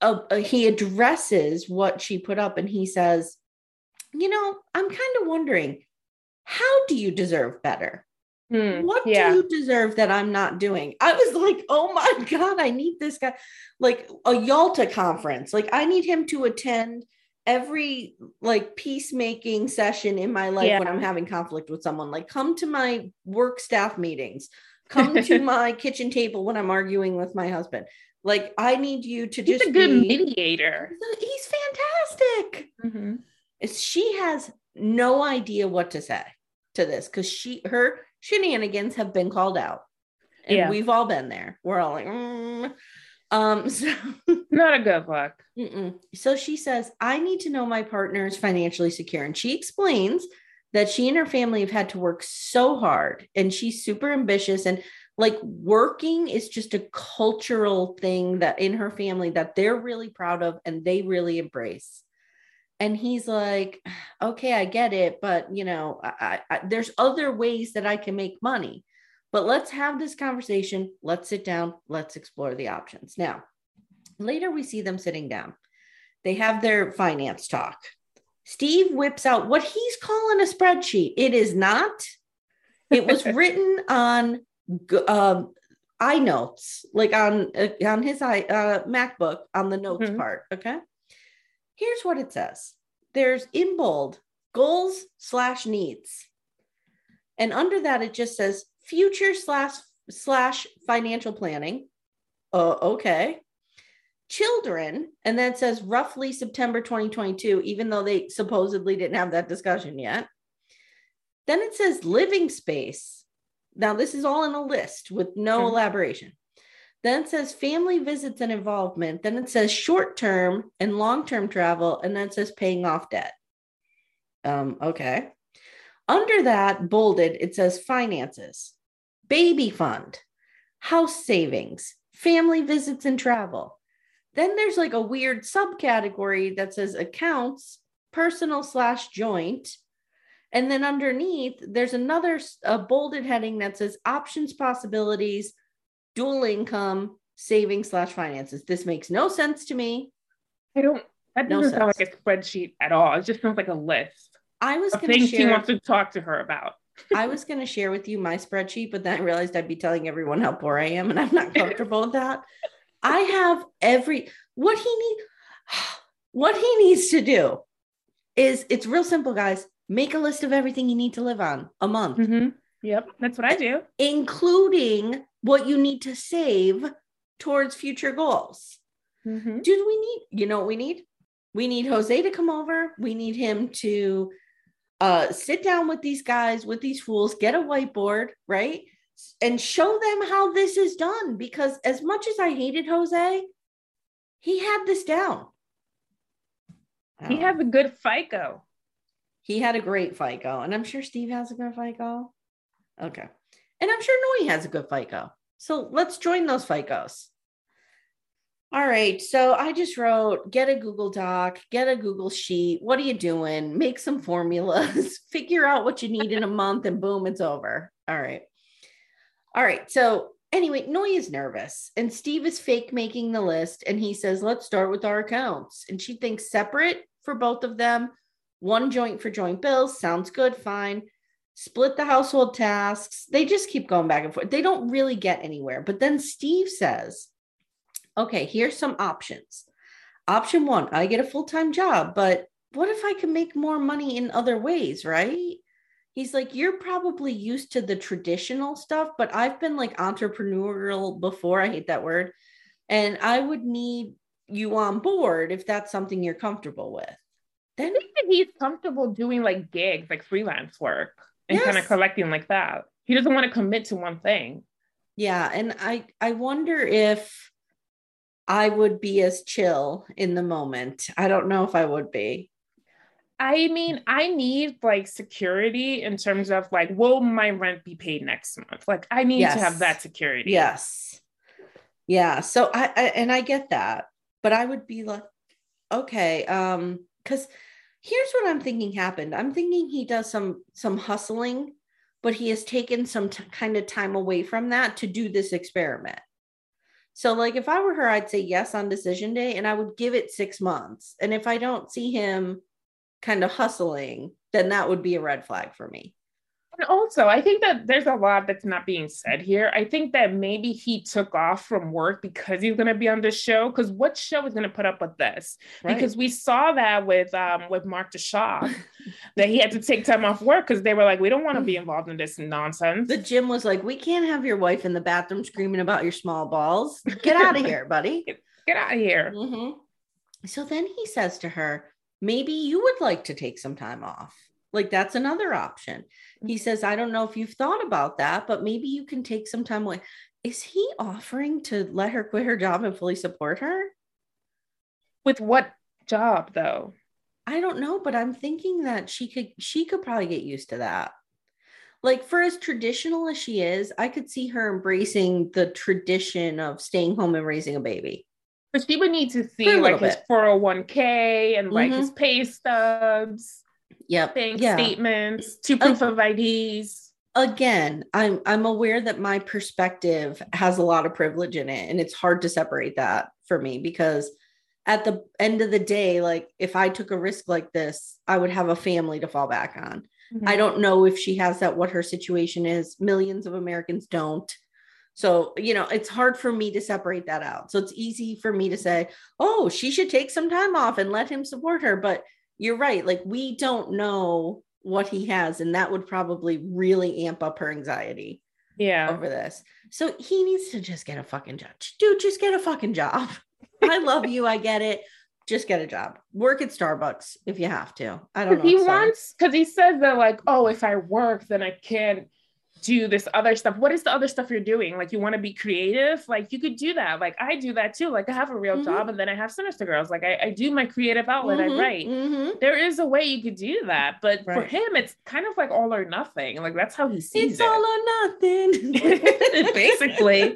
Uh, uh, he addresses what she put up and he says, you know, I'm kind of wondering, how do you deserve better? Mm, what yeah. do you deserve that I'm not doing? I was like, oh my God, I need this guy. Like a Yalta conference. Like, I need him to attend every like peacemaking session in my life yeah. when I'm having conflict with someone. Like, come to my work staff meetings, come to my kitchen table when I'm arguing with my husband. Like, I need you to he's just a good be... mediator. He's fantastic. Mm-hmm. She has no idea what to say to this because she, her shenanigans have been called out, and yeah. we've all been there. We're all like, mm. um, so not a good look. Mm-mm. So she says, I need to know my partner is financially secure. And she explains that she and her family have had to work so hard, and she's super ambitious, and like working is just a cultural thing that in her family that they're really proud of and they really embrace. And he's like, okay, I get it. But, you know, I, I, there's other ways that I can make money. But let's have this conversation. Let's sit down. Let's explore the options. Now, later we see them sitting down. They have their finance talk. Steve whips out what he's calling a spreadsheet. It is not. It was written on um, iNotes, like on, uh, on his uh, MacBook, on the notes mm-hmm. part. Okay. Here's what it says. There's in bold goals slash needs. And under that, it just says future slash slash financial planning. Uh, okay. Children. And then it says roughly September twenty twenty-two, even though they supposedly didn't have that discussion yet. Then it says living space. Now this is all in a list with no mm-hmm. elaboration. Then it says family visits and involvement. Then it says short-term and long-term travel. And then it says paying off debt. Um, okay. Under that, bolded, it says finances, baby fund, house savings, family visits and travel. Then there's like a weird subcategory that says accounts, personal slash joint. And then underneath, there's another uh, bolded heading that says options, possibilities, dual income, savings slash finances. This makes no sense to me. I don't, that doesn't no sound sense. like a spreadsheet at all. It just sounds like a list. I was going to share. She wants to talk to her about. I was going to share with you my spreadsheet, but then I realized I'd be telling everyone how poor I am and I'm not comfortable with that. I have every, what he need, what he needs to do is, it's real simple, guys. Make a list of everything you need to live on a month. Mm-hmm. Yep. That's what I do. Including what you need to save towards future goals. Mm-hmm. Do we need, you know what we need? We need Jose to come over. We need him to uh, sit down with these guys, with these fools, get a whiteboard, right? And show them how this is done. Because as much as I hated Jose, he had this down. He had a good FICO. He had a great FICO. And I'm sure Steve has a good FICO. Okay. And I'm sure Noe has a good FICO. So let's join those FICOs. All right. So I just wrote, get a Google Doc, get a Google Sheet. What are you doing? Make some formulas, figure out what you need in a month, and boom, it's over. All right. All right. So anyway, Noe is nervous and Steve is fake making the list. And he says, let's start with our accounts. And she thinks separate for both of them. One joint for joint bills. Sounds good. Fine. Split the household tasks. They just keep going back and forth. They don't really get anywhere. But then Steve says, okay, here's some options. Option one, I get a full-time job, but what if I can make more money in other ways, right? He's like, you're probably used to the traditional stuff, but I've been like entrepreneurial before. I hate that word. And I would need you on board if that's something you're comfortable with. Then I think that he's comfortable doing like gigs, like freelance work and yes. kind of collecting like that. He doesn't want to commit to one thing. Yeah. And I, I wonder if I would be as chill in the moment. I don't know if I would be. I mean, I need like security in terms of like, will my rent be paid next month? Like I need yes. to have that security. Yes. Yeah. So I, I, and I get that, but I would be like, okay. Um, cause here's what I'm thinking happened. I'm thinking he does some, some hustling, but he has taken some t- kind of time away from that to do this experiment. So like, if I were her, I'd say yes on decision day and I would give it six months. And if I don't see him kind of hustling, then that would be a red flag for me. And also, I think that there's a lot that's not being said here. I think that maybe he took off from work because he's going to be on this show. Because what show is going to put up with this? Right. Because we saw that with um, with Mark DeShaw, that he had to take time off work because they were like, we don't want to be involved in this nonsense. The gym was like, we can't have your wife in the bathroom screaming about your small balls. Get out of here, buddy. Get out of here. Mm-hmm. So then he says to her, maybe you would like to take some time off. Like, that's another option. He says, I don't know if you've thought about that, but maybe you can take some time away. Is he offering to let her quit her job and fully support her? With what job, though? I don't know, but I'm thinking that she could, she could probably get used to that. Like, for as traditional as she is, I could see her embracing the tradition of staying home and raising a baby. But she would need to see, like, bit. his four oh one k and, like, mm-hmm. his pay stubs. Yep. Bank yeah. statements, two proof uh, of I Ds. Again, I'm I'm aware that my perspective has a lot of privilege in it, and it's hard to separate that for me because at the end of the day, like if I took a risk like this, I would have a family to fall back on. Mm-hmm. I don't know if she has that, what her situation is. Millions of Americans don't. So, you know, it's hard for me to separate that out. So it's easy for me to say, oh, she should take some time off and let him support her. But you're right. Like we don't know what he has, and that would probably really amp up her anxiety. Yeah. Over this. So he needs to just get a fucking job. Dude, just get a fucking job. I love you. I get it. Just get a job. Work at Starbucks if you have to. I don't know. He wants, because he says that like, oh, if I work, then I can't do this other stuff. What is the other stuff you're doing? Like you want to be creative? Like you could do that. Like I do that too. Like I have a real mm-hmm. job and then I have Sinister Girlz. Like I, I do my creative outlet. Mm-hmm. I write. Mm-hmm. There is a way you could do that. But right. for him, it's kind of like all or nothing. Like that's how he sees it's it. It's all or nothing. Basically.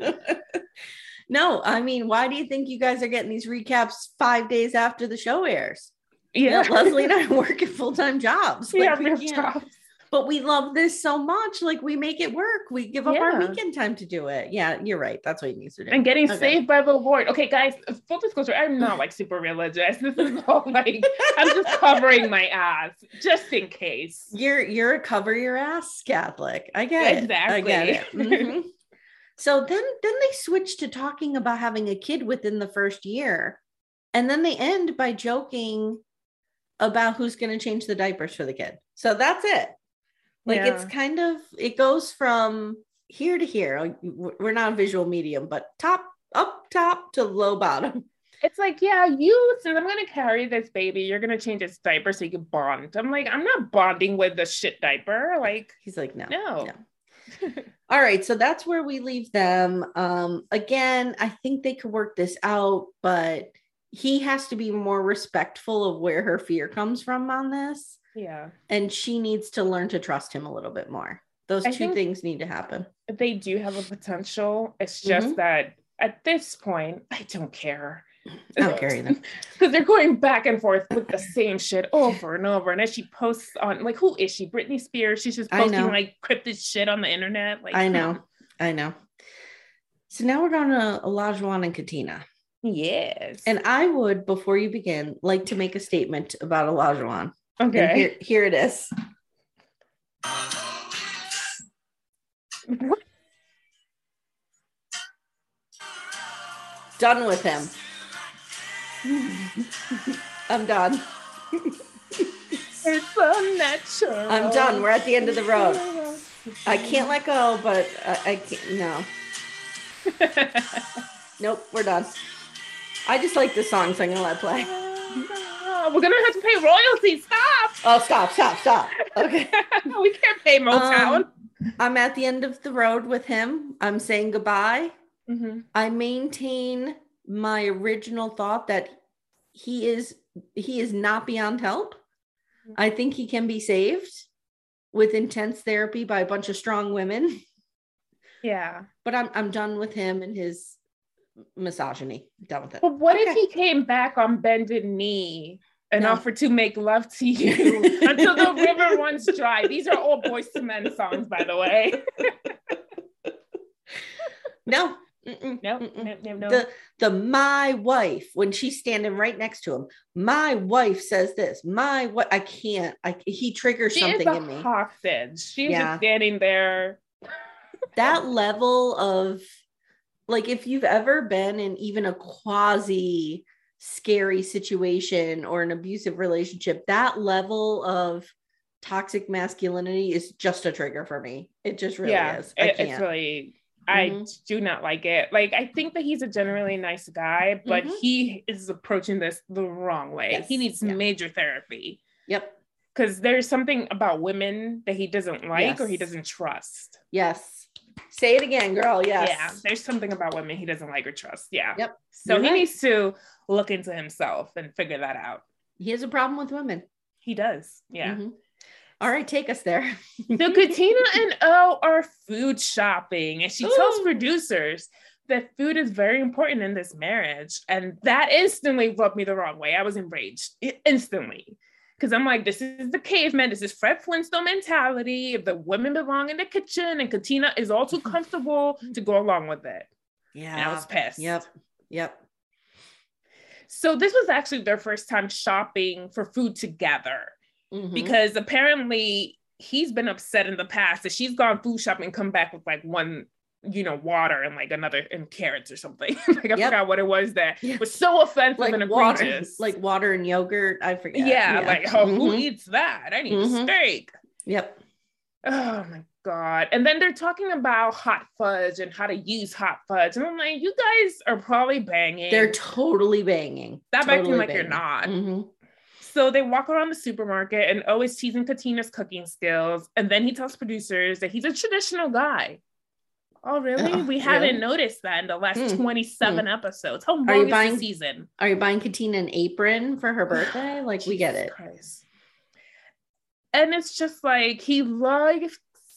No, I mean, why do you think you guys are getting these recaps five days after the show airs? Yeah. yeah Leslie and I work at full-time jobs. Like, yeah, we we jobs. But we love this so much. Like we make it work. We give up yeah. our weekend time to do it. Yeah, you're right. That's what he needs to do. And getting okay. saved by the Lord. Okay, guys, full disclosure, I'm not like super religious. This is all like, I'm just covering my ass just in case. You're, you're a cover your ass Catholic. I get it. Exactly. I get it. Mm-hmm. So then, then they switch to talking about having a kid within the first year. And then they end by joking about who's going to change the diapers for the kid. So that's it. Like yeah. it's kind of, it goes from here to here. We're not a visual medium, but top, up top to low bottom. It's like, yeah, you said I'm going to carry this baby. You're going to change its diaper so you can bond. I'm like, I'm not bonding with the shit diaper. Like, he's like, no, no. no. All right. So that's where we leave them. Um, again, I think they could work this out, but he has to be more respectful of where her fear comes from on this. Yeah. And she needs to learn to trust him a little bit more. Those I two things need to happen. They do have a potential. It's just mm-hmm. that at this point, I don't care. I don't care either. Because they're going back and forth with the same shit over and over. And as she posts on, like, who is she? Britney Spears. She's just posting like cryptid shit on the internet. Like, I know. I know. So now we're going to Olajuwon and Katina. Yes. And I would, before you begin, like to make a statement about Olajuwon. Okay. And here, here it is. What? Done with him. I'm done. It's so natural. I'm done. We're at the end of the road. I can't let go, but I, I can't. No. Nope, we're done. I just like this song, so I'm gonna let it play. We're gonna have to pay royalties. Stop. Oh, stop, stop, stop. Okay. We can't pay Motown. Um, I'm at the end of the road with him. I'm saying goodbye. Mm-hmm. I maintain my original thought that he is he is not beyond help. I think he can be saved with intense therapy by a bunch of strong women. Yeah. But I'm I'm done with him and his misogyny. I'm done with it. But what okay. if he came back on bended knee and no. offered to make love to you until the river runs dry? These are all Boyz two Men songs, by the way. No. Mm-mm. No, no, no, no. The, the my wife, when she's standing right next to him, my wife says this, my what I can't, I he triggers she something is in me. Hostage. She's yeah. just standing there. That level of, like, if you've ever been in even a quasi scary situation or an abusive relationship, that level of toxic masculinity is just a trigger for me. It just really yeah, is. I it, can't. It's really... I mm-hmm. do not like it. Like, I think that he's a generally nice guy, but mm-hmm. he is approaching this the wrong way. Yes. He needs yeah. major therapy. Yep. Because there's something about women that he doesn't like yes. or he doesn't trust. Yes. Say it again, girl. Yes. Yeah. There's something about women he doesn't like or trust. Yeah. Yep. So mm-hmm. he needs to look into himself and figure that out. He has a problem with women. He does. Yeah. Mm-hmm. All right, take us there. So Katina and O are food shopping, and she Ooh. tells producers that food is very important in this marriage, and that instantly rubbed me the wrong way. I was enraged it, instantly, because I'm like, this is the caveman, this is Fred Flintstone mentality. The women belong in the kitchen, and Katina is all too comfortable to go along with it. Yeah, and I was pissed. Yep, yep. So this was actually their first time shopping for food together. Mm-hmm. Because apparently he's been upset in the past that she's gone food shopping and come back with like one, you know, water and like another and carrots or something. Like I yep. forgot what it was that yeah. was so offensive like and egregious. Water, like water and yogurt. I forget. Yeah, yeah. Like, oh, mm-hmm. who eats that? I need mm-hmm. steak. Yep. Oh my God. And then they're talking about hot fudge and how to use hot fudge. And I'm like, you guys are probably banging. They're totally banging. Stop totally acting like banging. You're not. Mm-hmm. So they walk around the supermarket and always teasing Katina's cooking skills. And then he tells producers that he's a traditional guy. Oh, really? Oh, we haven't really? noticed that in the last mm. twenty-seven mm. episodes. How long are you is buying, the season? Are you buying Katina an apron for her birthday? Like, we get it. Christ. And it's just like, he likes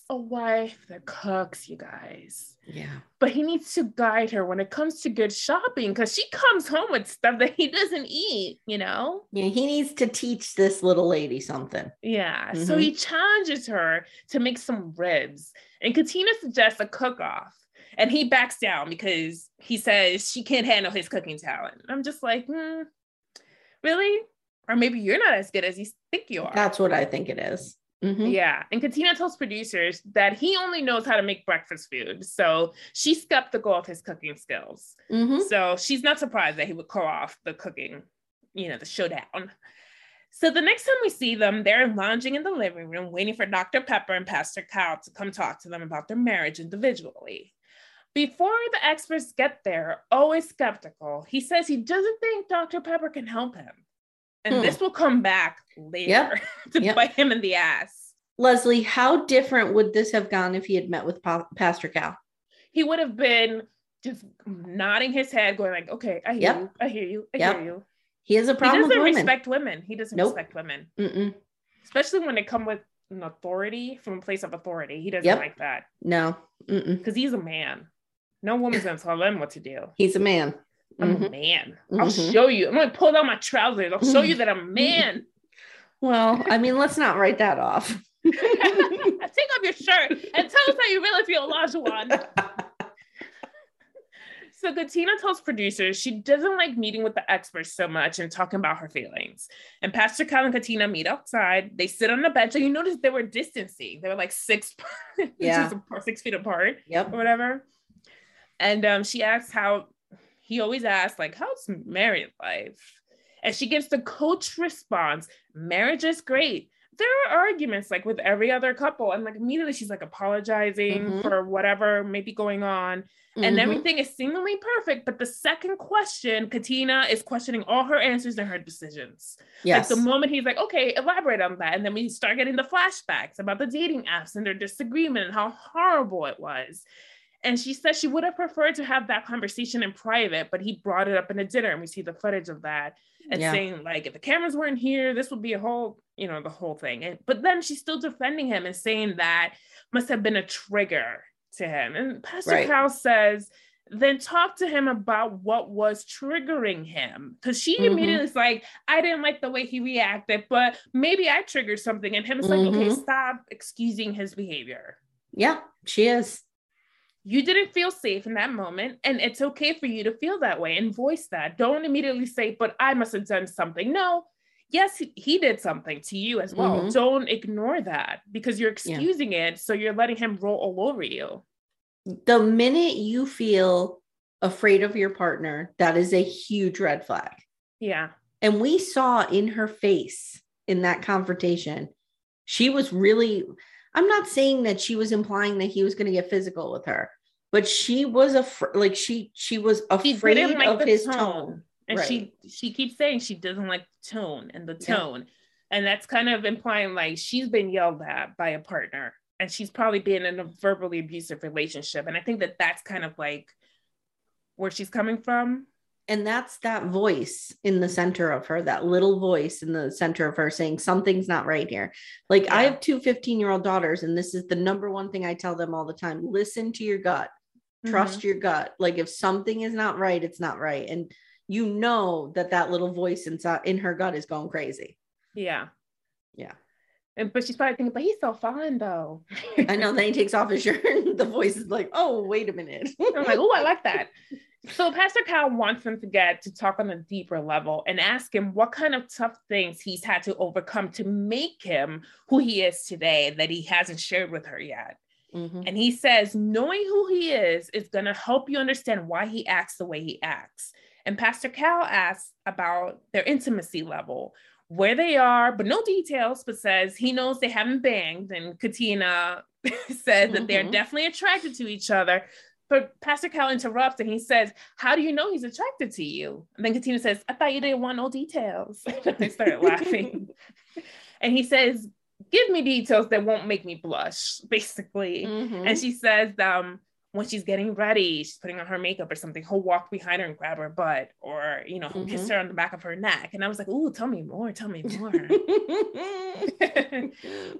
a wife that cooks, you guys. Yeah. But he needs to guide her when it comes to good shopping, because she comes home with stuff that he doesn't eat, you know? Yeah, he needs to teach this little lady something. Yeah. Mm-hmm. So he challenges her to make some ribs. And Katina suggests a cook-off. And he backs down because he says she can't handle his cooking talent. I'm just like, hmm, really? Or maybe you're not as good as you think you are. That's what I think it is. Mm-hmm. Yeah. And Katina tells producers that he only knows how to make breakfast food. So she's skeptical of his cooking skills. Mm-hmm. So she's not surprised that he would call off the cooking, you know, the showdown. So the next time we see them, they're lounging in the living room, waiting for Doctor Pepper and Pastor Cal to come talk to them about their marriage individually. Before the experts get there, always skeptical, he says he doesn't think Doctor Pepper can help him. And hmm. this will come back later yep. to yep. bite him in the ass. Leslie, how different would this have gone if he had met with pa- Pastor Cal? He would have been just nodding his head, going like, okay, I hear yep. you, I hear you, I yep. hear you. He has a problem with women. He doesn't respect women. He doesn't nope. respect women. Mm-mm. Especially when they come with an authority, from a place of authority. He doesn't yep. like that. No. Because he's a man. No woman's going to tell him what to do. He's a man. I'm mm-hmm. a man. I'll mm-hmm. show you. I'm going to pull down my trousers. I'll mm-hmm. show you that I'm a man. Well, I mean, let's not write that off. Take off your shirt and tell us how you really feel, Olajuwon. So Katina tells producers she doesn't like meeting with the experts so much and talking about her feelings. And Pastor Cal and Katina meet outside. They sit on the bench. And you notice they were distancing. They were like six, yeah. six feet apart yep. or whatever. And um, she asks how, he always asks, like, how's married life? And she gives the coach response, marriage is great. There are arguments like with every other couple. And like immediately she's like apologizing mm-hmm. for whatever may be going on. Mm-hmm. And everything is seemingly perfect. But the second question, Katina is questioning all her answers and her decisions. Yes. Like the moment he's like, okay, elaborate on that. And then we start getting the flashbacks about the dating apps and their disagreement and how horrible it was. And she says she would have preferred to have that conversation in private, but he brought it up in a dinner and we see the footage of that and yeah. saying like, if the cameras weren't here, this would be a whole, you know, the whole thing. And, but then she's still defending him and saying that must have been a trigger to him. And Pastor right. Cal says, then talk to him about what was triggering him. Cause she mm-hmm. immediately is like, I didn't like the way he reacted, but maybe I triggered something. And him is mm-hmm. like, okay, stop excusing his behavior. Yeah, she is. You didn't feel safe in that moment, and it's okay for you to feel that way and voice that. Don't immediately say, but I must have done something. No, yes, he, he did something to you as well. Mm-hmm. Don't ignore that because you're excusing yeah. it. So you're letting him roll all over you. The minute you feel afraid of your partner, that is a huge red flag. Yeah. And we saw in her face in that confrontation, she was really... I'm not saying that she was implying that he was going to get physical with her, but she was afraid, like she, she was afraid she like of his tone. tone. And right. she, she keeps saying she doesn't like the tone and the tone. Yeah. And that's kind of implying like she's been yelled at by a partner and she's probably been in a verbally abusive relationship. And I think that that's kind of like where she's coming from. And that's that voice in the center of her, that little voice in the center of her saying something's not right here. Like yeah. I have two fifteen year old daughters and this is the number one thing I tell them all the time. Listen to your gut, trust mm-hmm. your gut. Like if something is not right, it's not right. And you know that that little voice inside in her gut is going crazy. Yeah. Yeah. And, but she's probably thinking, but he's so fine though. I know. Then he takes off his shirt and the voice is like, oh, wait a minute. I'm like, oh, I like that. So Pastor Cal wants them to get to talk on a deeper level and ask him what kind of tough things he's had to overcome to make him who he is today that he hasn't shared with her yet. Mm-hmm. And he says, knowing who he is, is going to help you understand why he acts the way he acts. And Pastor Cal asks about their intimacy level, where they are, but no details, but says he knows they haven't banged. And Katina says mm-hmm. that they're definitely attracted to each other. But Pastor Cal interrupts and he says, how do you know he's attracted to you? And then Katina says, I thought you didn't want no details. They started laughing. And he says, give me details that won't make me blush, basically. Mm-hmm. And she says, um, when she's getting ready, she's putting on her makeup or something, he'll walk behind her and grab her butt or, you know, he'll mm-hmm. kiss her on the back of her neck. And I was like, ooh, tell me more, tell me more.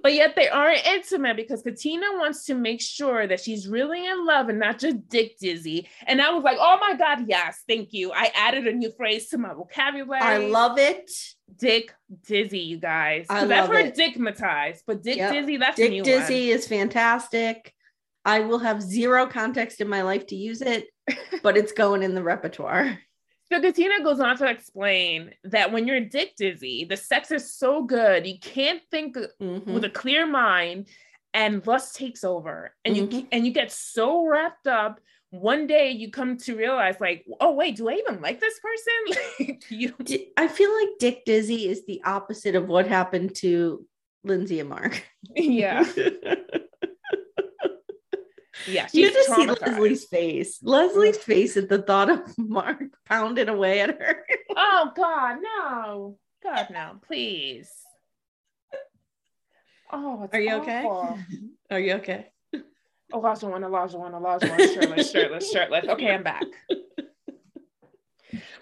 But yet they aren't intimate because Katina wants to make sure that she's really in love and not just dick dizzy. And I was like, oh my God, yes, thank you. I added a new phrase to my vocabulary. I love it. Dick dizzy, you guys. I love it. I've heard dickmatized, but dick yep. dizzy, that's dick a new dizzy one. Dick dizzy is fantastic. I will have zero context in my life to use it, but it's going in the repertoire. So Katina goes on to explain that when you're dick dizzy, the sex is so good, you can't think mm-hmm. with a clear mind and lust takes over and mm-hmm. you and you get so wrapped up. One day you come to realize like, oh wait, do I even like this person? Like, you don't- I feel like dick dizzy is the opposite of what happened to Lindsay and Mark. Yeah. Yeah, you just see Leslie's face. Leslie's face at the thought of Mark pounding away at her. Oh God, no! God, no! Please. Oh, it's are you awful. Okay? Are you okay? Olajuwon, Olajuwon, Olajuwon, shirtless, shirtless, shirtless. Okay, I'm back.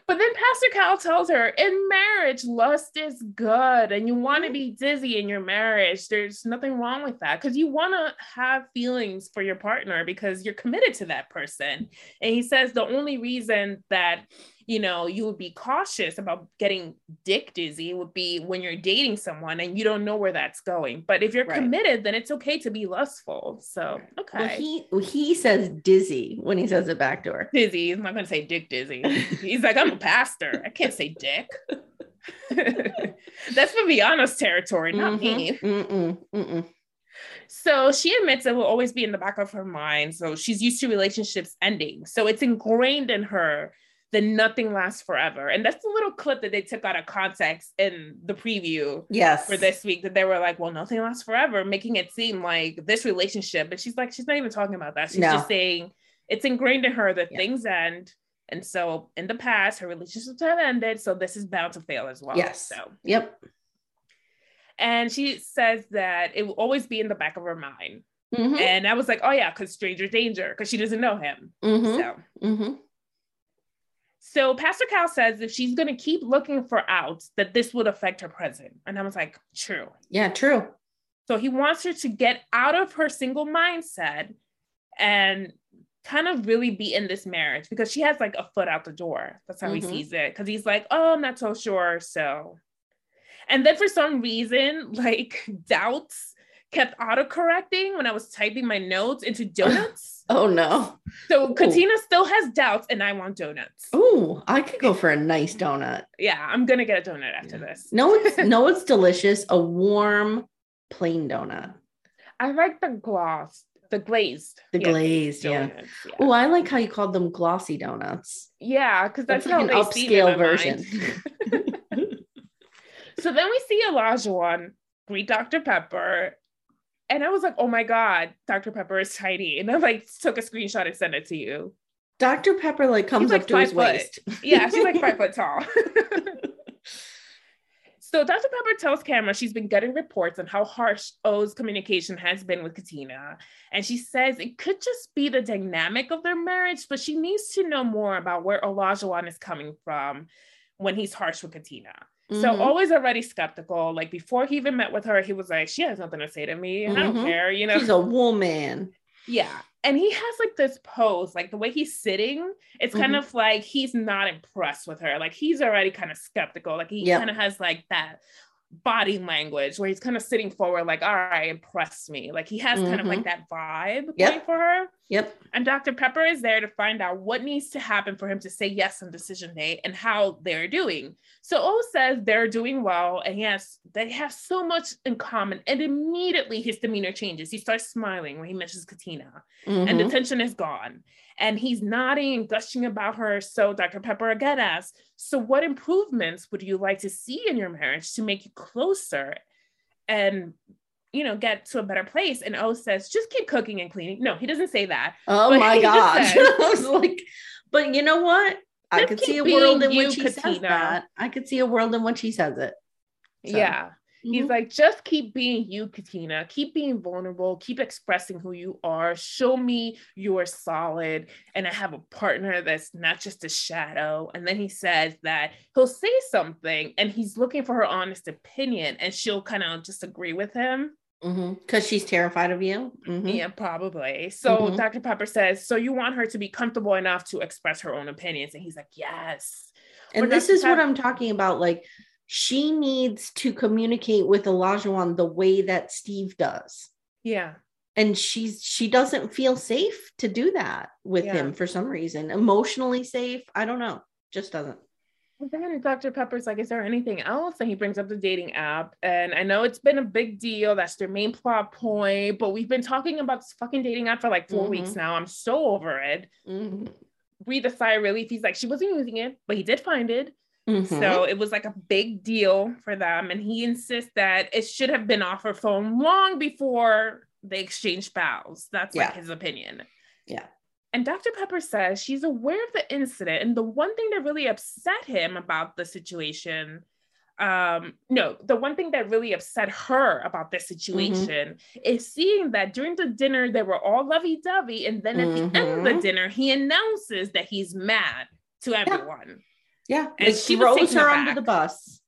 But then Pastor Cal tells her, in marriage, lust is good, and you want to be dizzy in your marriage. There's nothing wrong with that, because you want to have feelings for your partner because you're committed to that person. And he says the only reason that, you know, you would be cautious about getting dick dizzy would be when you're dating someone and you don't know where that's going. But if you're right. committed, then it's okay to be lustful. So, okay. Well, he, he says dizzy when he says it back to her. Dizzy. He's not going to say dick dizzy. He's like, I'm a pastor. I can't say dick. That's for Viana's territory, not mm-hmm. me. Mm-mm. Mm-mm. So she admits it will always be in the back of her mind. So she's used to relationships ending. So it's ingrained in her that nothing lasts forever. And that's the little clip that they took out of context in the preview yes. for this week, that they were like, well, nothing lasts forever, making it seem like this relationship. But she's like, she's not even talking about that. She's no. just saying it's ingrained in her that yeah. things end. And so in the past, her relationships have ended. So this is bound to fail as well. Yes. So. Yep. And she says that it will always be in the back of her mind. Mm-hmm. And I was like, oh yeah, because stranger danger, because she doesn't know him. Mm-hmm. So. Mm-hmm. So Pastor Cal says if she's going to keep looking for outs, that this would affect her present. And I was like, true. Yeah, true. So he wants her to get out of her single mindset and kind of really be in this marriage, because she has like a foot out the door. That's how mm-hmm. he sees it. Cause he's like, oh, I'm not so sure. So, and then for some reason, like doubts kept autocorrecting when I was typing my notes into donuts. Oh no. So Ooh. Katina still has doubts and I want donuts. Ooh, I could go for a nice donut. Yeah. I'm going to get a donut after yeah. this. No, it's, no, it's delicious. A warm plain donut. I like the gloss. The glazed. The yeah, glazed, yeah. yeah. Oh, I like how you called them glossy donuts. Yeah, because that's, that's how like an they upscale version. So then we see Olajuwon greet Doctor Pepper. And I was like, oh my God, Doctor Pepper is tiny. And I like took a screenshot and sent it to you. Doctor Pepper like comes like up to his foot. waist. Yeah, she's like five foot tall. So Doctor Pepper tells Cameron she's been getting reports on how harsh O's communication has been with Katina. And she says it could just be the dynamic of their marriage, but she needs to know more about where Olajuwon is coming from when he's harsh with Katina. Mm-hmm. So always already skeptical. Like before he even met with her, he was like, she has nothing to say to me. Mm-hmm. I don't care. You know, she's a woman. Yeah. And he has like this pose, like the way he's sitting, it's kind mm-hmm. of like he's not impressed with her. Like he's already kind of skeptical. Like he yep. kind of has like that body language where he's kind of sitting forward, like, all right, impress me. Like he has mm-hmm. kind of like that vibe yep. going for her. Yep. And Doctor Pepper is there to find out what needs to happen for him to say yes on decision day and how they're doing. So O says they're doing well. And yes, they have so much in common. And immediately his demeanor changes. He starts smiling when he mentions Katina mm-hmm. and the tension is gone. And he's nodding and gushing about her. So Doctor Pepper again asks, so what improvements would you like to see in your marriage to make you closer and, you know, get to a better place? And O says, just keep cooking and cleaning. No, he doesn't say that. Oh my God. Says, I was like, but you know what? I could see a world in which he says that. I could see a world in which he says it. So. Yeah. Mm-hmm. He's like, just keep being you, Katina. Keep being vulnerable. Keep expressing who you are. Show me you're solid. And I have a partner that's not just a shadow. And then he says that he'll say something and he's looking for her honest opinion. And she'll kind of just agree with him. Mm-hmm. Because she's terrified of you. Mm-hmm. Yeah, probably. So mm-hmm. Doctor Pepper says, so you want her to be comfortable enough to express her own opinions. And he's like, yes. And but this Doctor is Pepper- what I'm talking about. Like, she needs to communicate with Olajuwon the way that Steve does. Yeah. And she's, she doesn't feel safe to do that with yeah. him for some reason. Emotionally safe. I don't know. Just doesn't. Well, then Doctor Pepper's like, is there anything else? And he brings up the dating app. And I know it's been a big deal. That's their main plot point, but we've been talking about this fucking dating app for like four mm-hmm. weeks now. I'm so over it. Mm-hmm. Breathe a sigh of relief. He's like, she wasn't using it, but he did find it. Mm-hmm. So it was like a big deal for them. And he insists that it should have been off her phone long before they exchanged vows. That's yeah. like his opinion. Yeah. And Doctor Pepper says she's aware of the incident, and the one thing that really upset him about the situation, um, no, the one thing that really upset her about this situation mm-hmm. is seeing that during the dinner, they were all lovey-dovey, and then at mm-hmm. the end of the dinner, he announces that he's mad to everyone. Yeah, yeah. And she throws her under the bus.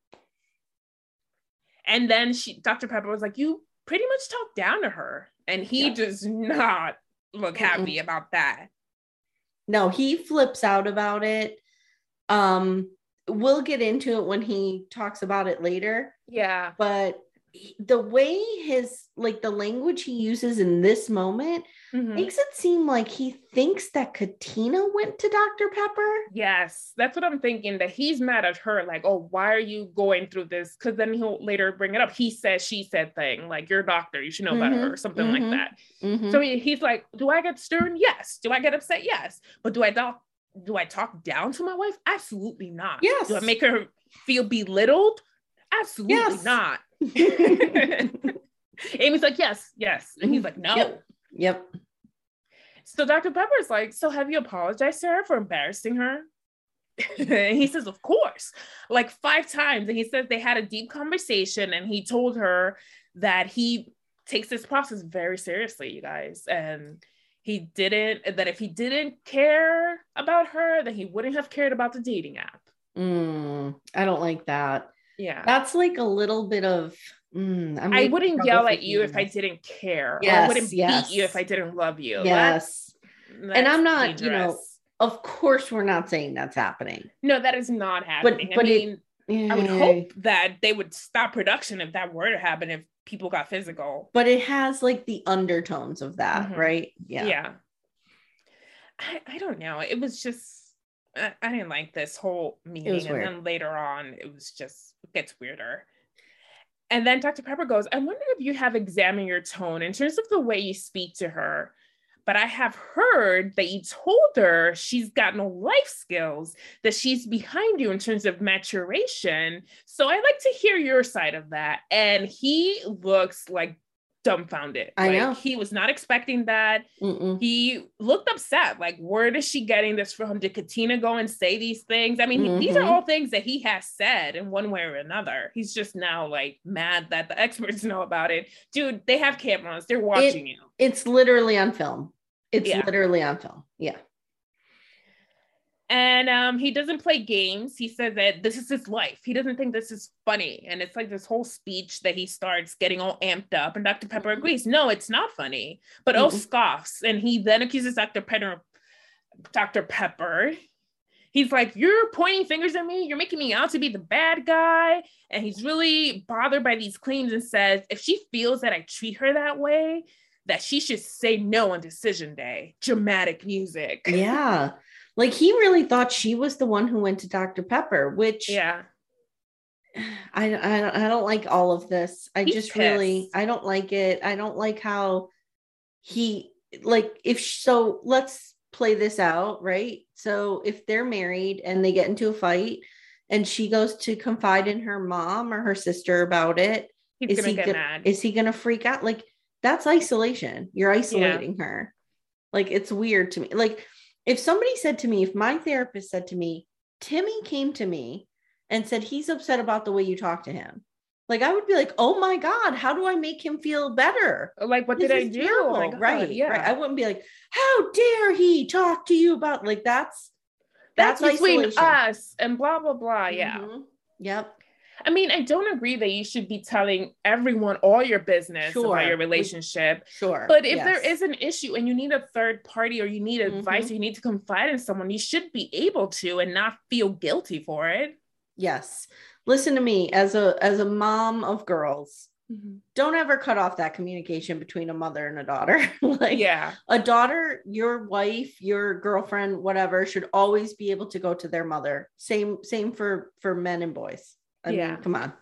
And then she, Doctor Pepper was like, you pretty much talked down to her, and he yeah. does not look happy mm-hmm. about that. No, he flips out about it. Um, we'll get into it when he talks about it later. Yeah. But the way his, like the language he uses in this moment mm-hmm. makes it seem like he thinks that Katina went to Doctor Pepper. Yes. That's what I'm thinking, that he's mad at her. Like, oh, why are you going through this? Cause then he'll later bring it up. He says, she said thing, like, you're a doctor, you should know mm-hmm. about her, or something mm-hmm. like that. Mm-hmm. So he, he's like, do I get stern? Yes. Do I get upset? Yes. But do I talk, do I talk down to my wife? Absolutely not. Yes. Do I make her feel belittled? Absolutely yes. not. Amy's like, yes, yes. And he's like, no. Yep. yep. So Doctor Pepper's like, so have you apologized to her for embarrassing her? And he says, of course, like five times. And he says they had a deep conversation, and he told her that he takes this process very seriously, you guys. And he didn't, that if he didn't care about her, then he wouldn't have cared about the dating app. Mm, I don't like that. Yeah. That's like a little bit of, mm, I'm I wouldn't yell at you if I didn't care. Yes, I wouldn't yes. beat you if I didn't love you. Yes. That's, that's and I'm not, dangerous. You know, of course we're not saying that's happening. No, that is not happening. But, but I mean, it, yeah. I would hope that they would stop production if that were to happen, if people got physical. But it has like the undertones of that, mm-hmm. right? Yeah. Yeah. I, I don't know. It was just, I, I didn't like this whole meeting. And then later on, it was just, it gets weirder. And then Doctor Pepper goes, I wonder if you have examined your tone in terms of the way you speak to her, but I have heard that you told her she's got no life skills, that she's behind you in terms of maturation. So I'd like to hear your side of that. And he looks like dumbfounded. I like, know. He was not expecting that. Mm-mm. He looked upset. Like, where is she getting this from? Did Katina go and say these things? I mean, mm-hmm. these are all things that he has said in one way or another. He's just now like mad that the experts know about it. Dude, they have cameras. They're watching it, you. It's literally on film. It's yeah. literally on film. Yeah. And um, he doesn't play games. He says that this is his life. He doesn't think this is funny. And it's like this whole speech that he starts getting all amped up. And Doctor Pepper agrees, no, it's not funny. But mm-hmm. O scoffs. And he then accuses Doctor Pepper, Doctor Pepper. He's like, you're pointing fingers at me. You're making me out to be the bad guy. And he's really bothered by these claims and says, if she feels that I treat her that way, that she should say no on decision day. Dramatic music. Yeah. Like, he really thought she was the one who went to Doctor Pepper, which yeah, I I, I don't like all of this. I He's just pissed. Really, I don't like it. I don't like how he, like, if, so let's play this out, right? So if they're married and they get into a fight and she goes to confide in her mom or her sister about it, He's is, gonna he get gonna, mad. Is he going to freak out? Like, that's isolation. You're isolating yeah. her. Like, it's weird to me. Like, if somebody said to me, if my therapist said to me, Timmy came to me and said, he's upset about the way you talk to him. Like, I would be like, oh my God, how do I make him feel better? Like, what this did I do? Oh my God, right. Yeah. Right. I wouldn't be like, how dare he talk to you about, like, that's, that's, that's between us and blah, blah, blah. Yeah. Mm-hmm. Yep. I mean, I don't agree that you should be telling everyone all your business sure. about your relationship. Sure. But if yes. there is an issue and you need a third party, or you need mm-hmm. advice, or you need to confide in someone, you should be able to and not feel guilty for it. Yes. Listen to me, as a as a mom of girls, mm-hmm. don't ever cut off that communication between a mother and a daughter. Like, yeah. a daughter, your wife, your girlfriend, whatever, should always be able to go to their mother. Same same for for men and boys. I mean, yeah. come on.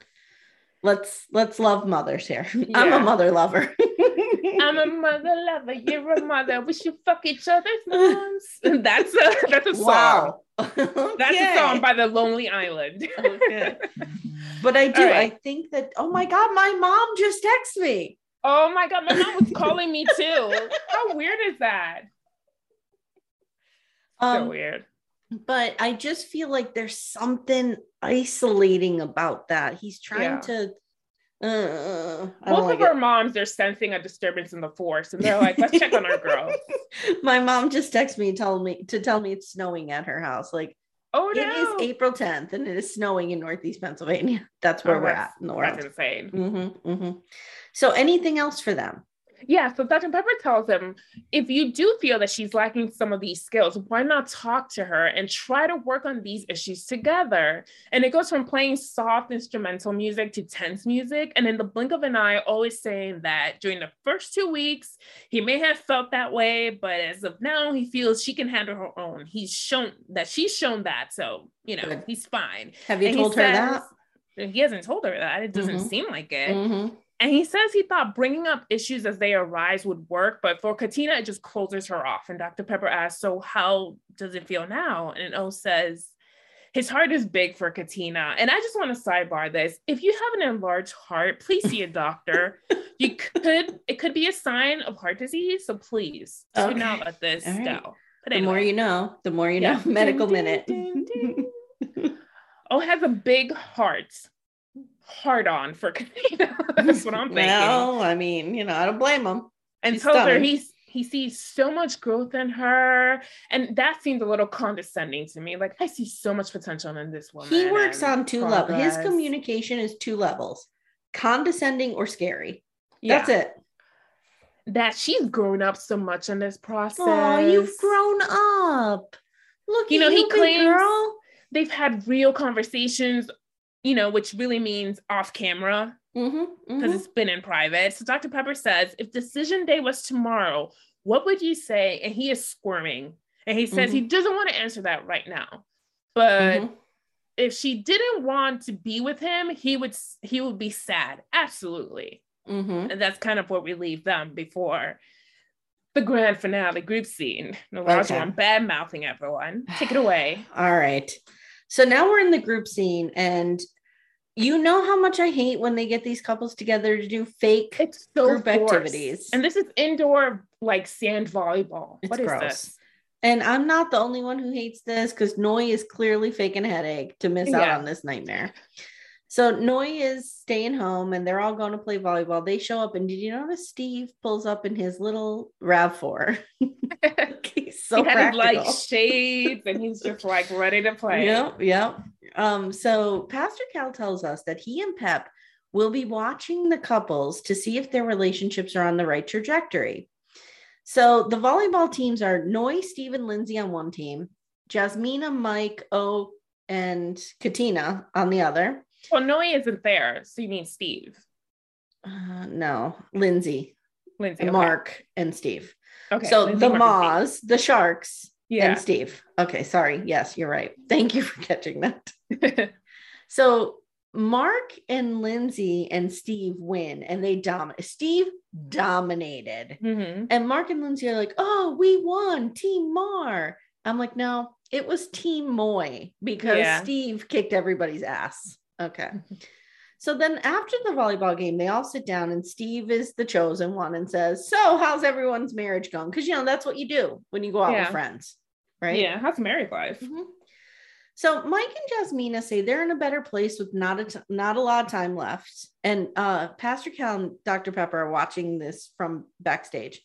Let's let's love mothers here. Yeah. I'm a mother lover. I'm a mother lover. You're a mother. We should fuck each other's moms. That's a that's a song. Wow. Okay. That's a song by the Lonely Island. Okay. But I do. Right. I think that. Oh my God, my mom just texted me. Oh my God, my mom was calling me too. How weird is that? Um, so weird. But I just feel like there's something isolating about that. He's trying yeah. to... Uh, Both like of it. Our moms are sensing a disturbance in the force, and they're like, "Let's check on our girl." My mom just texted me, told me to tell me it's snowing at her house. Like, oh no, it is April tenth, and it is snowing in Northeast Pennsylvania. That's where oh, we're that's, at in the world. That's insane. Mm-hmm, mm-hmm. So, anything else for them? Yeah. So Doctor Pepper tells them, if you do feel that she's lacking some of these skills, why not talk to her and try to work on these issues together? And it goes from playing soft instrumental music to tense music. And in the blink of an eye, always saying that during the first two weeks, he may have felt that way, but as of now, he feels she can handle her own. He's shown that she's shown that. So, you know, good. He's fine. Have you and told he her says, that? He hasn't told her that. It doesn't mm-hmm. seem like it. Mm-hmm. And he says he thought bringing up issues as they arise would work, but for Katina, it just closes her off. And Doctor Pepper asks, so how does it feel now? And O says, his heart is big for Katina. And I just want to sidebar this. If you have an enlarged heart, please see a doctor. You could, it could be a sign of heart disease. So please do okay. not let this right. go. But anyway. The more you know, the more you yeah. know. Medical ding, minute. Ding, ding, ding. O has a big heart. Hard on for Katina. That's what I'm thinking. Well, I mean, you know, I don't blame him. And She's tells stunning. her he's he sees so much growth in her, and that seemed a little condescending to me. Like, I see so much potential in this woman. He works on two levels. His communication is two levels: condescending or scary. That's yeah. it. That she's grown up so much in this process. Oh, you've grown up. Look, you know, he claims girl. They've had real conversations. You know, which really means off camera because mm-hmm, mm-hmm. it's been in private. So Doctor Pepper says, if decision day was tomorrow, what would you say? And he is squirming and he says mm-hmm. he doesn't want to answer that right now. But mm-hmm. if she didn't want to be with him, he would, he would be sad. Absolutely. Mm-hmm. And that's kind of what we leave them before the grand finale group scene. No, okay. I'm bad mouthing everyone. Take it away. All right. So now we're in the group scene, and you know how much I hate when they get these couples together to do fake it's so group forced. activities. And this is indoor, like, sand volleyball. It's what gross. Is this? And I'm not the only one who hates this because Noi is clearly faking a headache to miss yeah. out on this nightmare. So Noi is staying home, and they're all going to play volleyball. They show up, and did you notice Steve pulls up in his little RAV four? He's so he had his, like, shades, and he's just like ready to play. Yep, yep. Um, so Pastor Cal tells us that he and Pep will be watching the couples to see if their relationships are on the right trajectory. So the volleyball teams are Noi, Steve, and Lindsay on one team, Jasmina, Mike, O, and Katina on the other. Well, Noi isn't there, so you mean Steve? Uh, no, Lindsay, Lindsay, and okay. Mark, and Steve. Okay, so Lindsay, the Maws, the Sharks, yeah. and Steve. Okay, sorry. Yes, you're right. Thank you for catching that. So Mark and Lindsay and Steve win, and they dominate. Steve dominated, mm-hmm. and Mark and Lindsay are like, "Oh, we won, Team Mar." I'm like, "No, it was Team Moy because yeah. Steve kicked everybody's ass." Okay. So then after the volleyball game, they all sit down and Steve is the chosen one and says, so how's everyone's marriage going? Because, you know, that's what you do when you go out yeah. with friends, right? Yeah. How's married life? Mm-hmm. So Mike and Jasmina say they're in a better place with not a, t- not a lot of time left. And uh, Pastor Cal and Doctor Pepper are watching this from backstage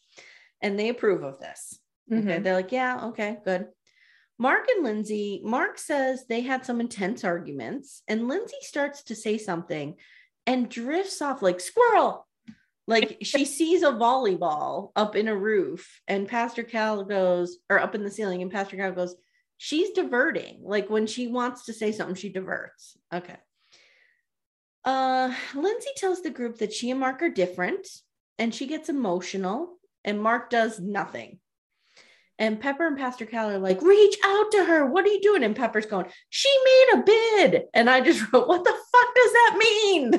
and they approve of this. Mm-hmm. Okay. They're like, yeah, okay, good. Mark and Lindsay, Mark says they had some intense arguments and Lindsay starts to say something and drifts off like squirrel. Like she sees a volleyball up in a roof and Pastor Cal goes, or up in the ceiling and Pastor Cal goes, she's diverting. Like when she wants to say something, she diverts. Okay. Uh, Lindsay tells the group that she and Mark are different and she gets emotional and Mark does nothing. And Pepper and Pastor Cal are like, reach out to her. What are you doing? And Pepper's going, she made a bid. And I just wrote, what the fuck does that mean?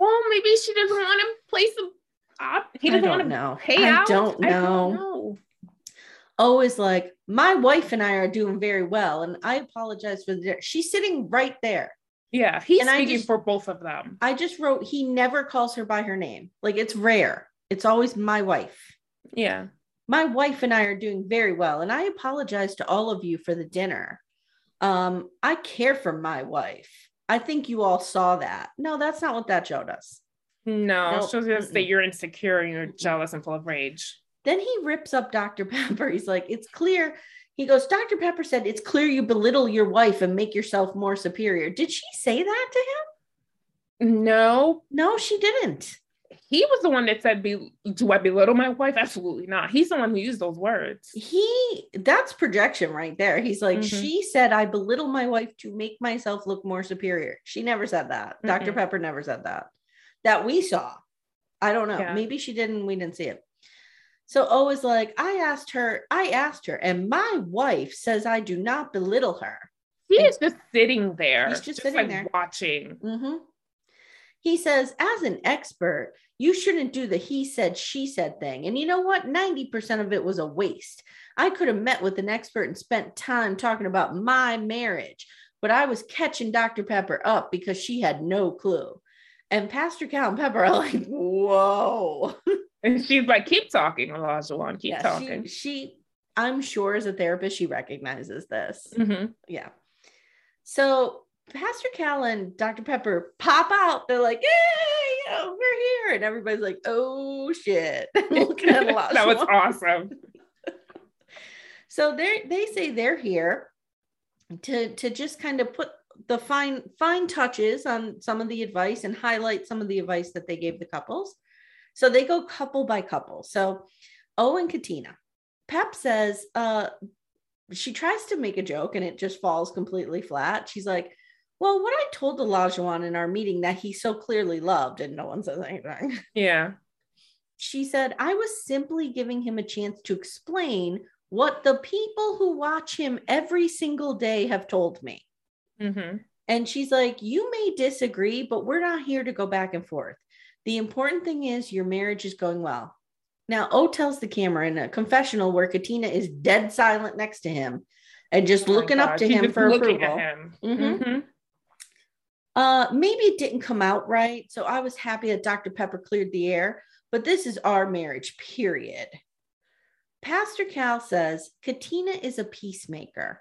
Well, maybe she doesn't want to place a op. He doesn't want to pay out. I don't know. I don't know. O is like, my wife and I are doing very well. And I apologize for the, she's sitting right there. Yeah, he's and speaking just, for both of them. I just wrote, he never calls her by her name. Like, it's rare. It's always my wife. Yeah. My wife and I are doing very well, and I apologize to all of you for the dinner. Um, I care for my wife. I think you all saw that. No, that's not what that showed us. No, nope. It shows us that you're insecure and you're jealous and full of rage. Then he rips up Doctor Pepper. He's like, it's clear. He goes, Doctor Pepper said, it's clear you belittle your wife and make yourself more superior. Did she say that to him? No. No, she didn't. He was the one that said, Be- do I belittle my wife? Absolutely not. He's the one who used those words. He, that's projection right there. He's like, mm-hmm. She said, I belittle my wife to make myself look more superior. She never said that. Mm-hmm. Doctor Pepper never said that, that we saw. I don't know. Yeah. Maybe she didn't. We didn't see it. So O is like, I asked her, I asked her, and my wife says I do not belittle her. He and is just sitting there. He's just, just sitting like there watching. Mm-hmm. He says, as an expert, you shouldn't do the he said, she said thing. And you know what? ninety percent of it was a waste. I could have met with an expert and spent time talking about my marriage, but I was catching Doctor Pepper up because she had no clue. And Pastor Cal and Pepper are like, whoa. And she's like, keep talking, Olajuwon, keep yeah, talking. She, she, I'm sure as a therapist, she recognizes this. Mm-hmm. Yeah. So Pastor Cal and Doctor Pepper pop out. They're like, yay, yeah, we're here. And everybody's like, oh, shit. Look at Olajuwon. That was awesome. So they they say they're here to, to just kind of put the fine, fine touches on some of the advice and highlight some of the advice that they gave the couples. So they go couple by couple. So O and Katina. Pep says, uh, she tries to make a joke and it just falls completely flat. She's like, well, what I told Olajuwon in our meeting that he so clearly loved, and no one says anything. Yeah. She said, I was simply giving him a chance to explain what the people who watch him every single day have told me. Mm-hmm. And she's like, you may disagree, but we're not here to go back and forth. The important thing is your marriage is going well. Now, O tells the camera in a confessional where Katina is dead silent next to him and just oh looking up to She's him for approval. Him. Mm-hmm. Mm-hmm. Uh, maybe it didn't come out right, so I was happy that Doctor Pepper cleared the air, but this is our marriage, period. Pastor Cal says, Katina is a peacemaker,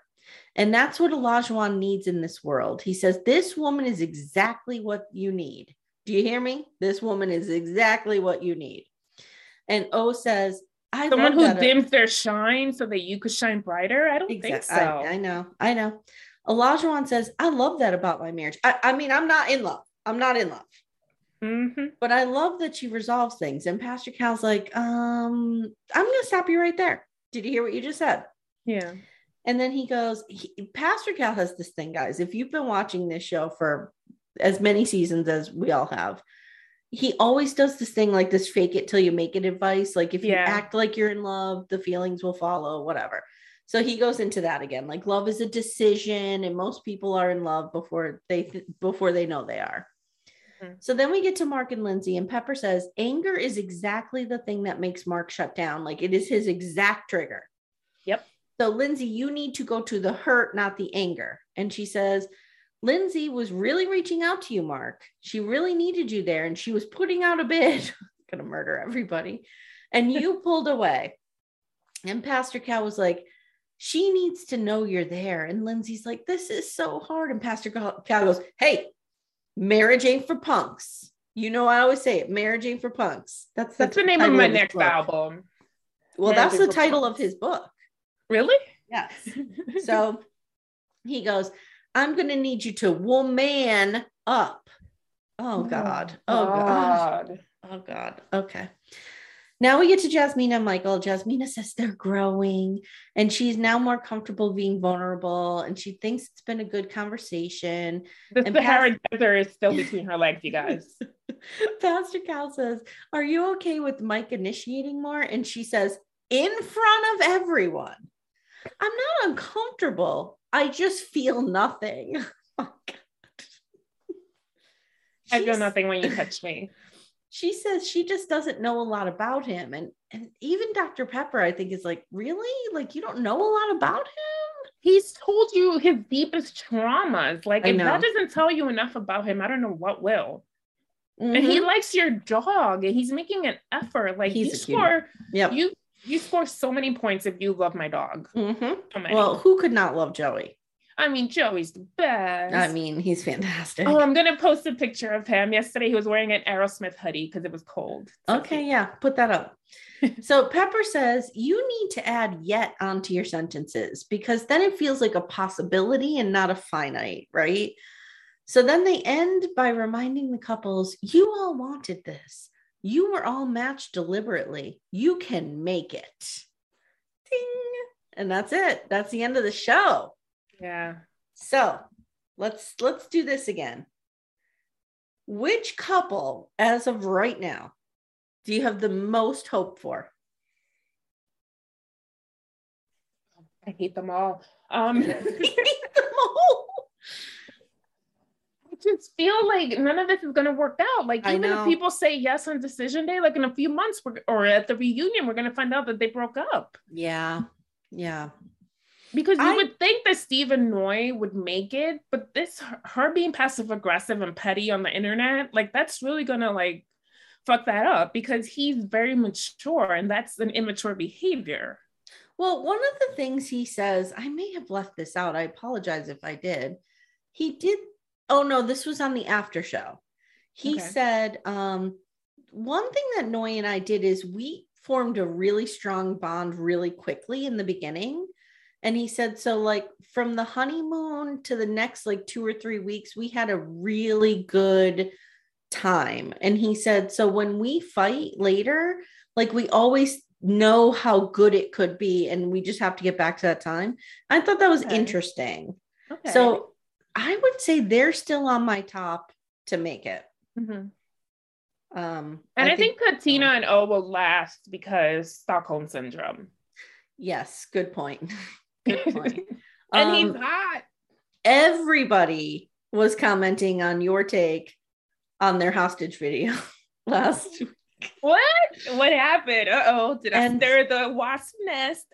and that's what Olajuwon needs in this world. He says, this woman is exactly what you need. Do you hear me? This woman is exactly what you need. And O says, I Someone who dims their shine so that you could shine brighter? I don't exactly. think so. I, I know, I know. Olajuwon says, I love that about my marriage. I, I mean, I'm not in love. I'm not in love. Mm-hmm. But I love that she resolves things. And Pastor Cal's like, um, I'm going to stop you right there. Did you hear what you just said? Yeah. And then he goes, he, Pastor Cal has this thing, guys. If you've been watching this show for as many seasons as we all have, he always does this thing like this fake it till you make it advice. Like if you yeah. act like you're in love, the feelings will follow, whatever. So he goes into that again, like love is a decision and most people are in love before they, th- before they know they are. Mm-hmm. So then we get to Mark and Lindsay, and Pepper says, anger is exactly the thing that makes Mark shut down. Like it is his exact trigger. Yep. So Lindsay, you need to go to the hurt, not the anger. And she says, Lindsay was really reaching out to you, Mark. She really needed you there. And she was putting out a bid, going to murder everybody. And you pulled away. And Pastor Cal was like, she needs to know you're there. And Lindsay's like, this is so hard. And Pastor Cal goes, hey, marriage ain't for punks. You know, I always say it, marriage ain't for punks. That's, that's, that's the name of my next book. album. Well, marriage that's the title punks. of his book. Really? Yes. So he goes, I'm going to need you to woman up. Oh, God. Oh, God. God. Oh, God. Okay. Now we get to Jasmina and Michael. Jasmina says they're growing and she's now more comfortable being vulnerable and she thinks it's been a good conversation. The and Sahara Pas- Desert is still between her legs, you guys. Pastor Cal says, are you okay with Mike initiating more? And she says, in front of everyone. I'm not uncomfortable. I just feel nothing. Oh, God. I feel nothing when you touch me. She says she just doesn't know a lot about him. And, and even Doctor Pepper, I think, is like, really? Like, you don't know a lot about him? he's told you his deepest traumas. Like, if that doesn't tell you enough about him, I don't know what will. Mm-hmm. And he likes your dog, and he's making an effort. Like, he's you score, yep. you you score so many points if you love my dog. Mm-hmm. So many. Well, who could not love Joey? I mean, Joey's the best. I mean, he's fantastic. Oh, I'm going to post a picture of him. Yesterday, he was wearing an Aerosmith hoodie because it was cold. So okay, cute. Yeah. Put that up. So Pepper says, you need to add yet onto your sentences, because then it feels like a possibility and not a finite, right? So then they end by reminding the couples, you all wanted this. You were all matched deliberately. You can make it. Ding. And that's it. That's the end of the show. Yeah. So let's let's do this again. Which couple, as of right now, do you have the most hope for? I hate them all. Um, I hate them all. I just feel like none of this is going to work out. Like, even if people say yes on decision day, like in a few months we're, or at the reunion, we're going to find out that they broke up. Yeah. Yeah. Because you I, would think that Steve and Noy would make it, but this, her being passive aggressive and petty on the internet, like, that's really going to like fuck that up, because he's very mature and that's an immature behavior. Well, one of the things he says, I may have left this out. I apologize if I did. He did. Oh no, this was on the after show. He okay. said, um, one thing that Noy and I did is we formed a really strong bond really quickly in the beginning. And he said, so like from the honeymoon to the next like two or three weeks, we had a really good time. And he said, so when we fight later, like we always know how good it could be. And we just have to get back to that time. I thought that was okay. interesting. Okay. So I would say they're still on my top to make it. Mm-hmm. Um, and I, I think, think Katina and O will last because Stockholm syndrome. Yes. Good point. Good point. And um, he's hot. Everybody was commenting on your take on their hostage video last week. What? What happened? Uh-oh. Did and, I stir the wasp nest?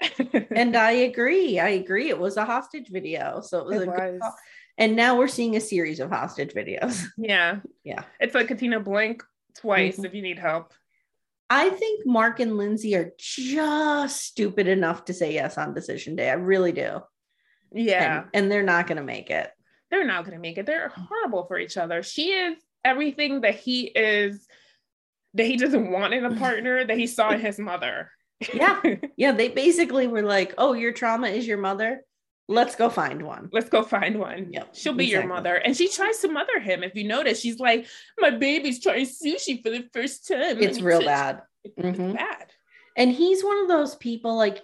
And I agree. I agree. It was a hostage video. So it was it a was. good call. And now we're seeing a series of hostage videos. Yeah. Yeah. It's like Katina blink twice mm-hmm. if you need help. I think Mark and Lindsay are just stupid enough to say yes on decision day. I really do. Yeah. And, and they're not going to make it. They're not going to make it. They're horrible for each other. She is everything that he is, that he doesn't want in a partner, that he saw in his mother. Yeah. Yeah. They basically were like, oh, your trauma is your mother. Let's go find one. Let's go find one. Yep. She'll be exactly. your mother. And she tries to mother him. If you notice, she's like, my baby's trying sushi for the first time. It's real t- bad. It's mm-hmm. bad. And he's one of those people, like,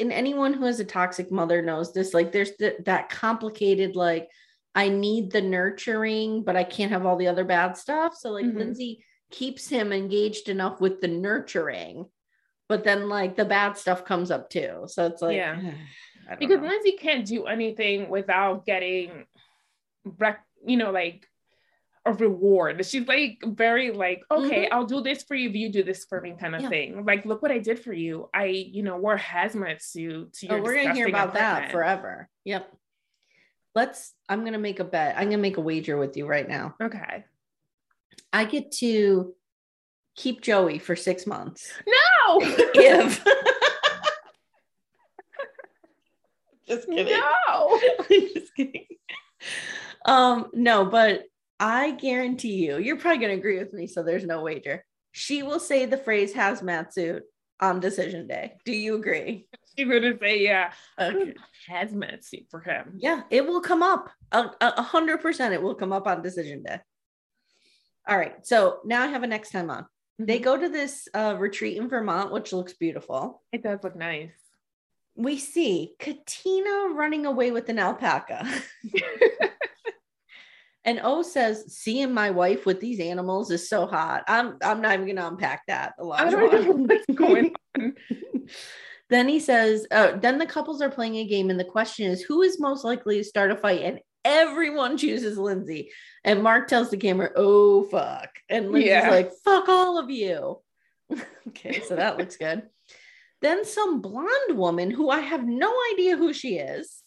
and anyone who has a toxic mother knows this, like there's th- that complicated, like, I need the nurturing, but I can't have all the other bad stuff. So like mm-hmm. Lindsay keeps him engaged enough with the nurturing, but then like the bad stuff comes up too. So it's like, yeah. Because know. Lindsay can't do anything without getting, rec- you know, like a reward. She's like very like, okay, mm-hmm. I'll do this for you if you do this for me kind of yeah. thing. Like, look what I did for you. I, you know, wore hazmat suit to your oh, we're going to hear about apartment. That forever. Yep. Let's, I'm going to make a bet. I'm going to make a wager with you right now. Okay. I get to keep Joey for six months. No! If... Just kidding. No, just kidding. Um, no, but I guarantee you, you're probably going to agree with me. So there's no wager. She will say the phrase hazmat suit on decision day. Do you agree? She's going to say, yeah, okay. hazmat suit for him. Yeah, it will come up. A, a hundred percent. It will come up on decision day. All right. So now I have a next time on. Mm-hmm. They go to this uh, retreat in Vermont, which looks beautiful. It does look nice. We see Katina running away with an alpaca. And O says, seeing my wife with these animals is so hot. I'm I'm not even going to unpack that. A lot. I don't know what's going on. Then he says, oh, then the couples are playing a game. And the question is, who is most likely to start a fight? And everyone chooses Lindsay. And Mark tells the camera, oh, fuck. And Lindsay's yeah. like, fuck all of you. Okay, so that looks good. Then some blonde woman who I have no idea who she is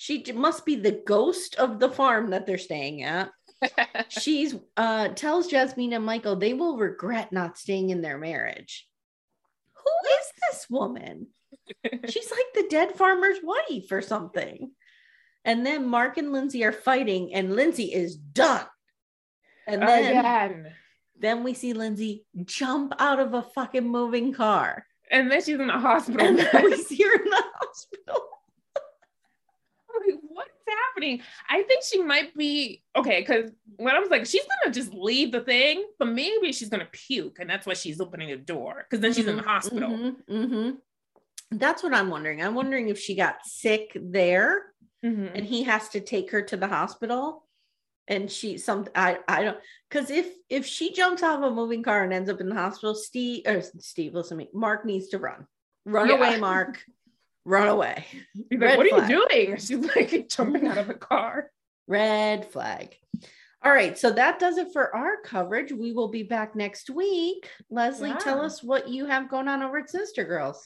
She must be the ghost of the farm that they're staying at. She's uh, tells Jasmina and Michael they will regret not staying in their marriage. Who is this woman? She's like the dead farmer's wife or something. And then Mark and Lindsay are fighting, and Lindsay is done. And then, Again. then we see Lindsay jump out of a fucking moving car. And then she's in the hospital. And then we see her in the hospital. What's happening? I think she might be okay, because when I was like, she's gonna just leave the thing, but maybe she's gonna puke, and that's why she's opening the door, because then she's mm-hmm, in the hospital. Mm-hmm, mm-hmm. That's what I'm wondering. I'm wondering if she got sick there, mm-hmm. and he has to take her to the hospital. And she some I I don't because if if she jumps out of a moving car and ends up in the hospital, Steve or Steve, listen to me. Mark needs to run, run yeah. away, Mark. Run away. He's like, what flag. Are you doing? She's like jumping out of a car. Red flag. All right. So that does it for our coverage. We will be back next week. Leslie, wow. tell us what you have going on over at Sinister Girlz.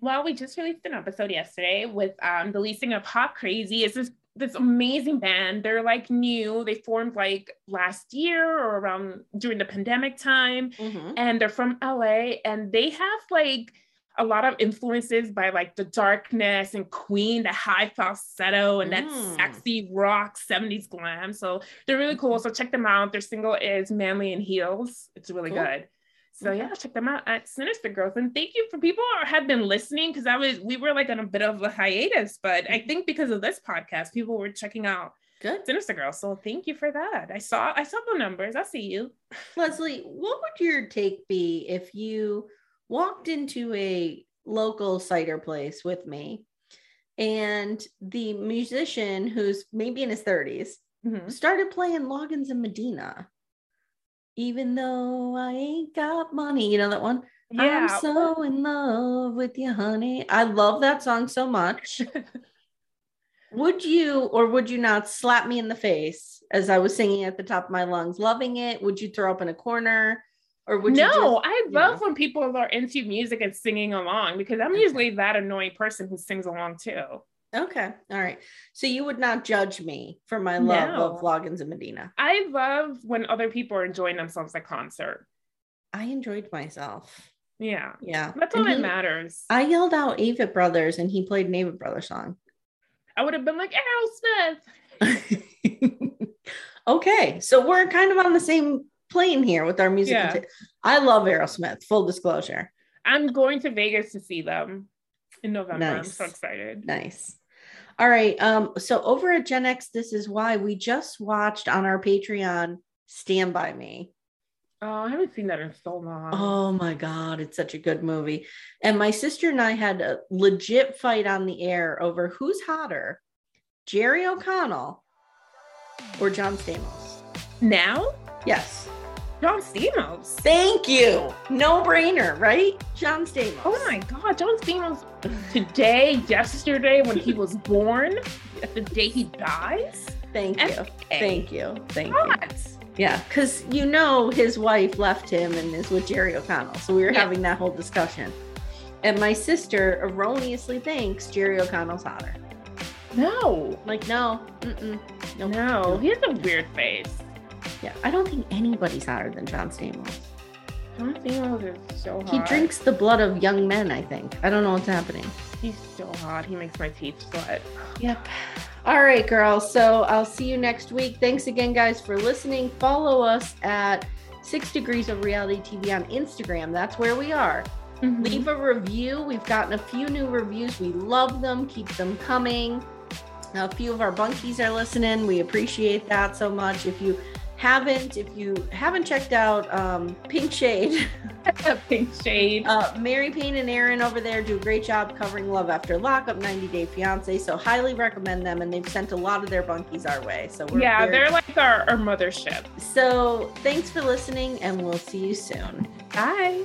Well, we just released an episode yesterday with um, the listing of Hot Crazy. It's this, this amazing band. They're like new. They formed like last year or around during the pandemic time. Mm-hmm. And they're from L A, and they have like a lot of influences by like The Darkness and Queen, the high falsetto and that mm. sexy rock seventies glam. So they're really cool. So check them out. Their single is Manly in Heels. It's really cool. good. So okay. yeah, check them out at Sinister Girlz. And thank you for people who have been listening, because I was we were like on a bit of a hiatus, but I think because of this podcast, people were checking out Good. Sinister Girlz. So thank you for that. I saw I saw the numbers. I see you. Leslie, what would your take be if you walked into a local cider place with me, and the musician, who's maybe in his thirties, mm-hmm. started playing Loggins and Messina? Even though I ain't got money, you know that one? Yeah. I'm so in love with you, honey. I love that song so much. Would you or would you not slap me in the face as I was singing at the top of my lungs, loving it? Would you throw up in a corner? Or would no, you just, I love you know. when people are into music and singing along, because I'm okay. usually that annoying person who sings along too. Okay. All right. So you would not judge me for my love no. of Loggins and Messina. I love when other people are enjoying themselves at concert. I enjoyed myself. Yeah. Yeah. That's all and that he, matters. I yelled out Ava Brothers, and he played an Ava Brothers song. I would have been like, Aerosmith. Okay. So we're kind of on the same playing here with our music. Yeah. I love Aerosmith, full disclosure. I'm going to Vegas to see them in November. Nice. I'm so excited. Nice. All right. Um, so over at Gen X, This Is Why, we just watched on our Patreon, Stand By Me. Oh, I haven't seen that in so long. Oh my God. It's such a good movie. And my sister and I had a legit fight on the air over who's hotter, Jerry O'Connell or John Stamos. Now? Yes. John Stamos. Thank you. No brainer, right? John Stamos. Oh my God, John Stamos. Today, yesterday, when he was born, the day he dies. Thank you. F K. Thank you. Thank God. you. Yeah, because you know his wife left him and is with Jerry O'Connell. So we were yeah. having that whole discussion. And my sister erroneously thinks Jerry O'Connell's hotter. No. Like, no. Mm-mm. No. No. He has a weird face. Yeah, I don't think anybody's hotter than John Stamos. John Stamos is so hot. He drinks the blood of young men, I think. I don't know what's happening. He's so hot. He makes my teeth sweat. Yep. All right, girls. So I'll see you next week. Thanks again, guys, for listening. Follow us at Six Degrees of Reality T V on Instagram. That's where we are. Mm-hmm. Leave a review. We've gotten a few new reviews. We love them. Keep them coming. Now, a few of our bunkies are listening. We appreciate that so much. If you... haven't if you haven't checked out um Pink Shade Pink Shade uh Mary Payne and Aaron over there do a great job covering Love After Lockup, ninety day fiance, so highly recommend them, and they've sent a lot of their bunkies our way, so we're yeah very... they're like our, our mothership. So thanks for listening, and we'll see you soon. Bye.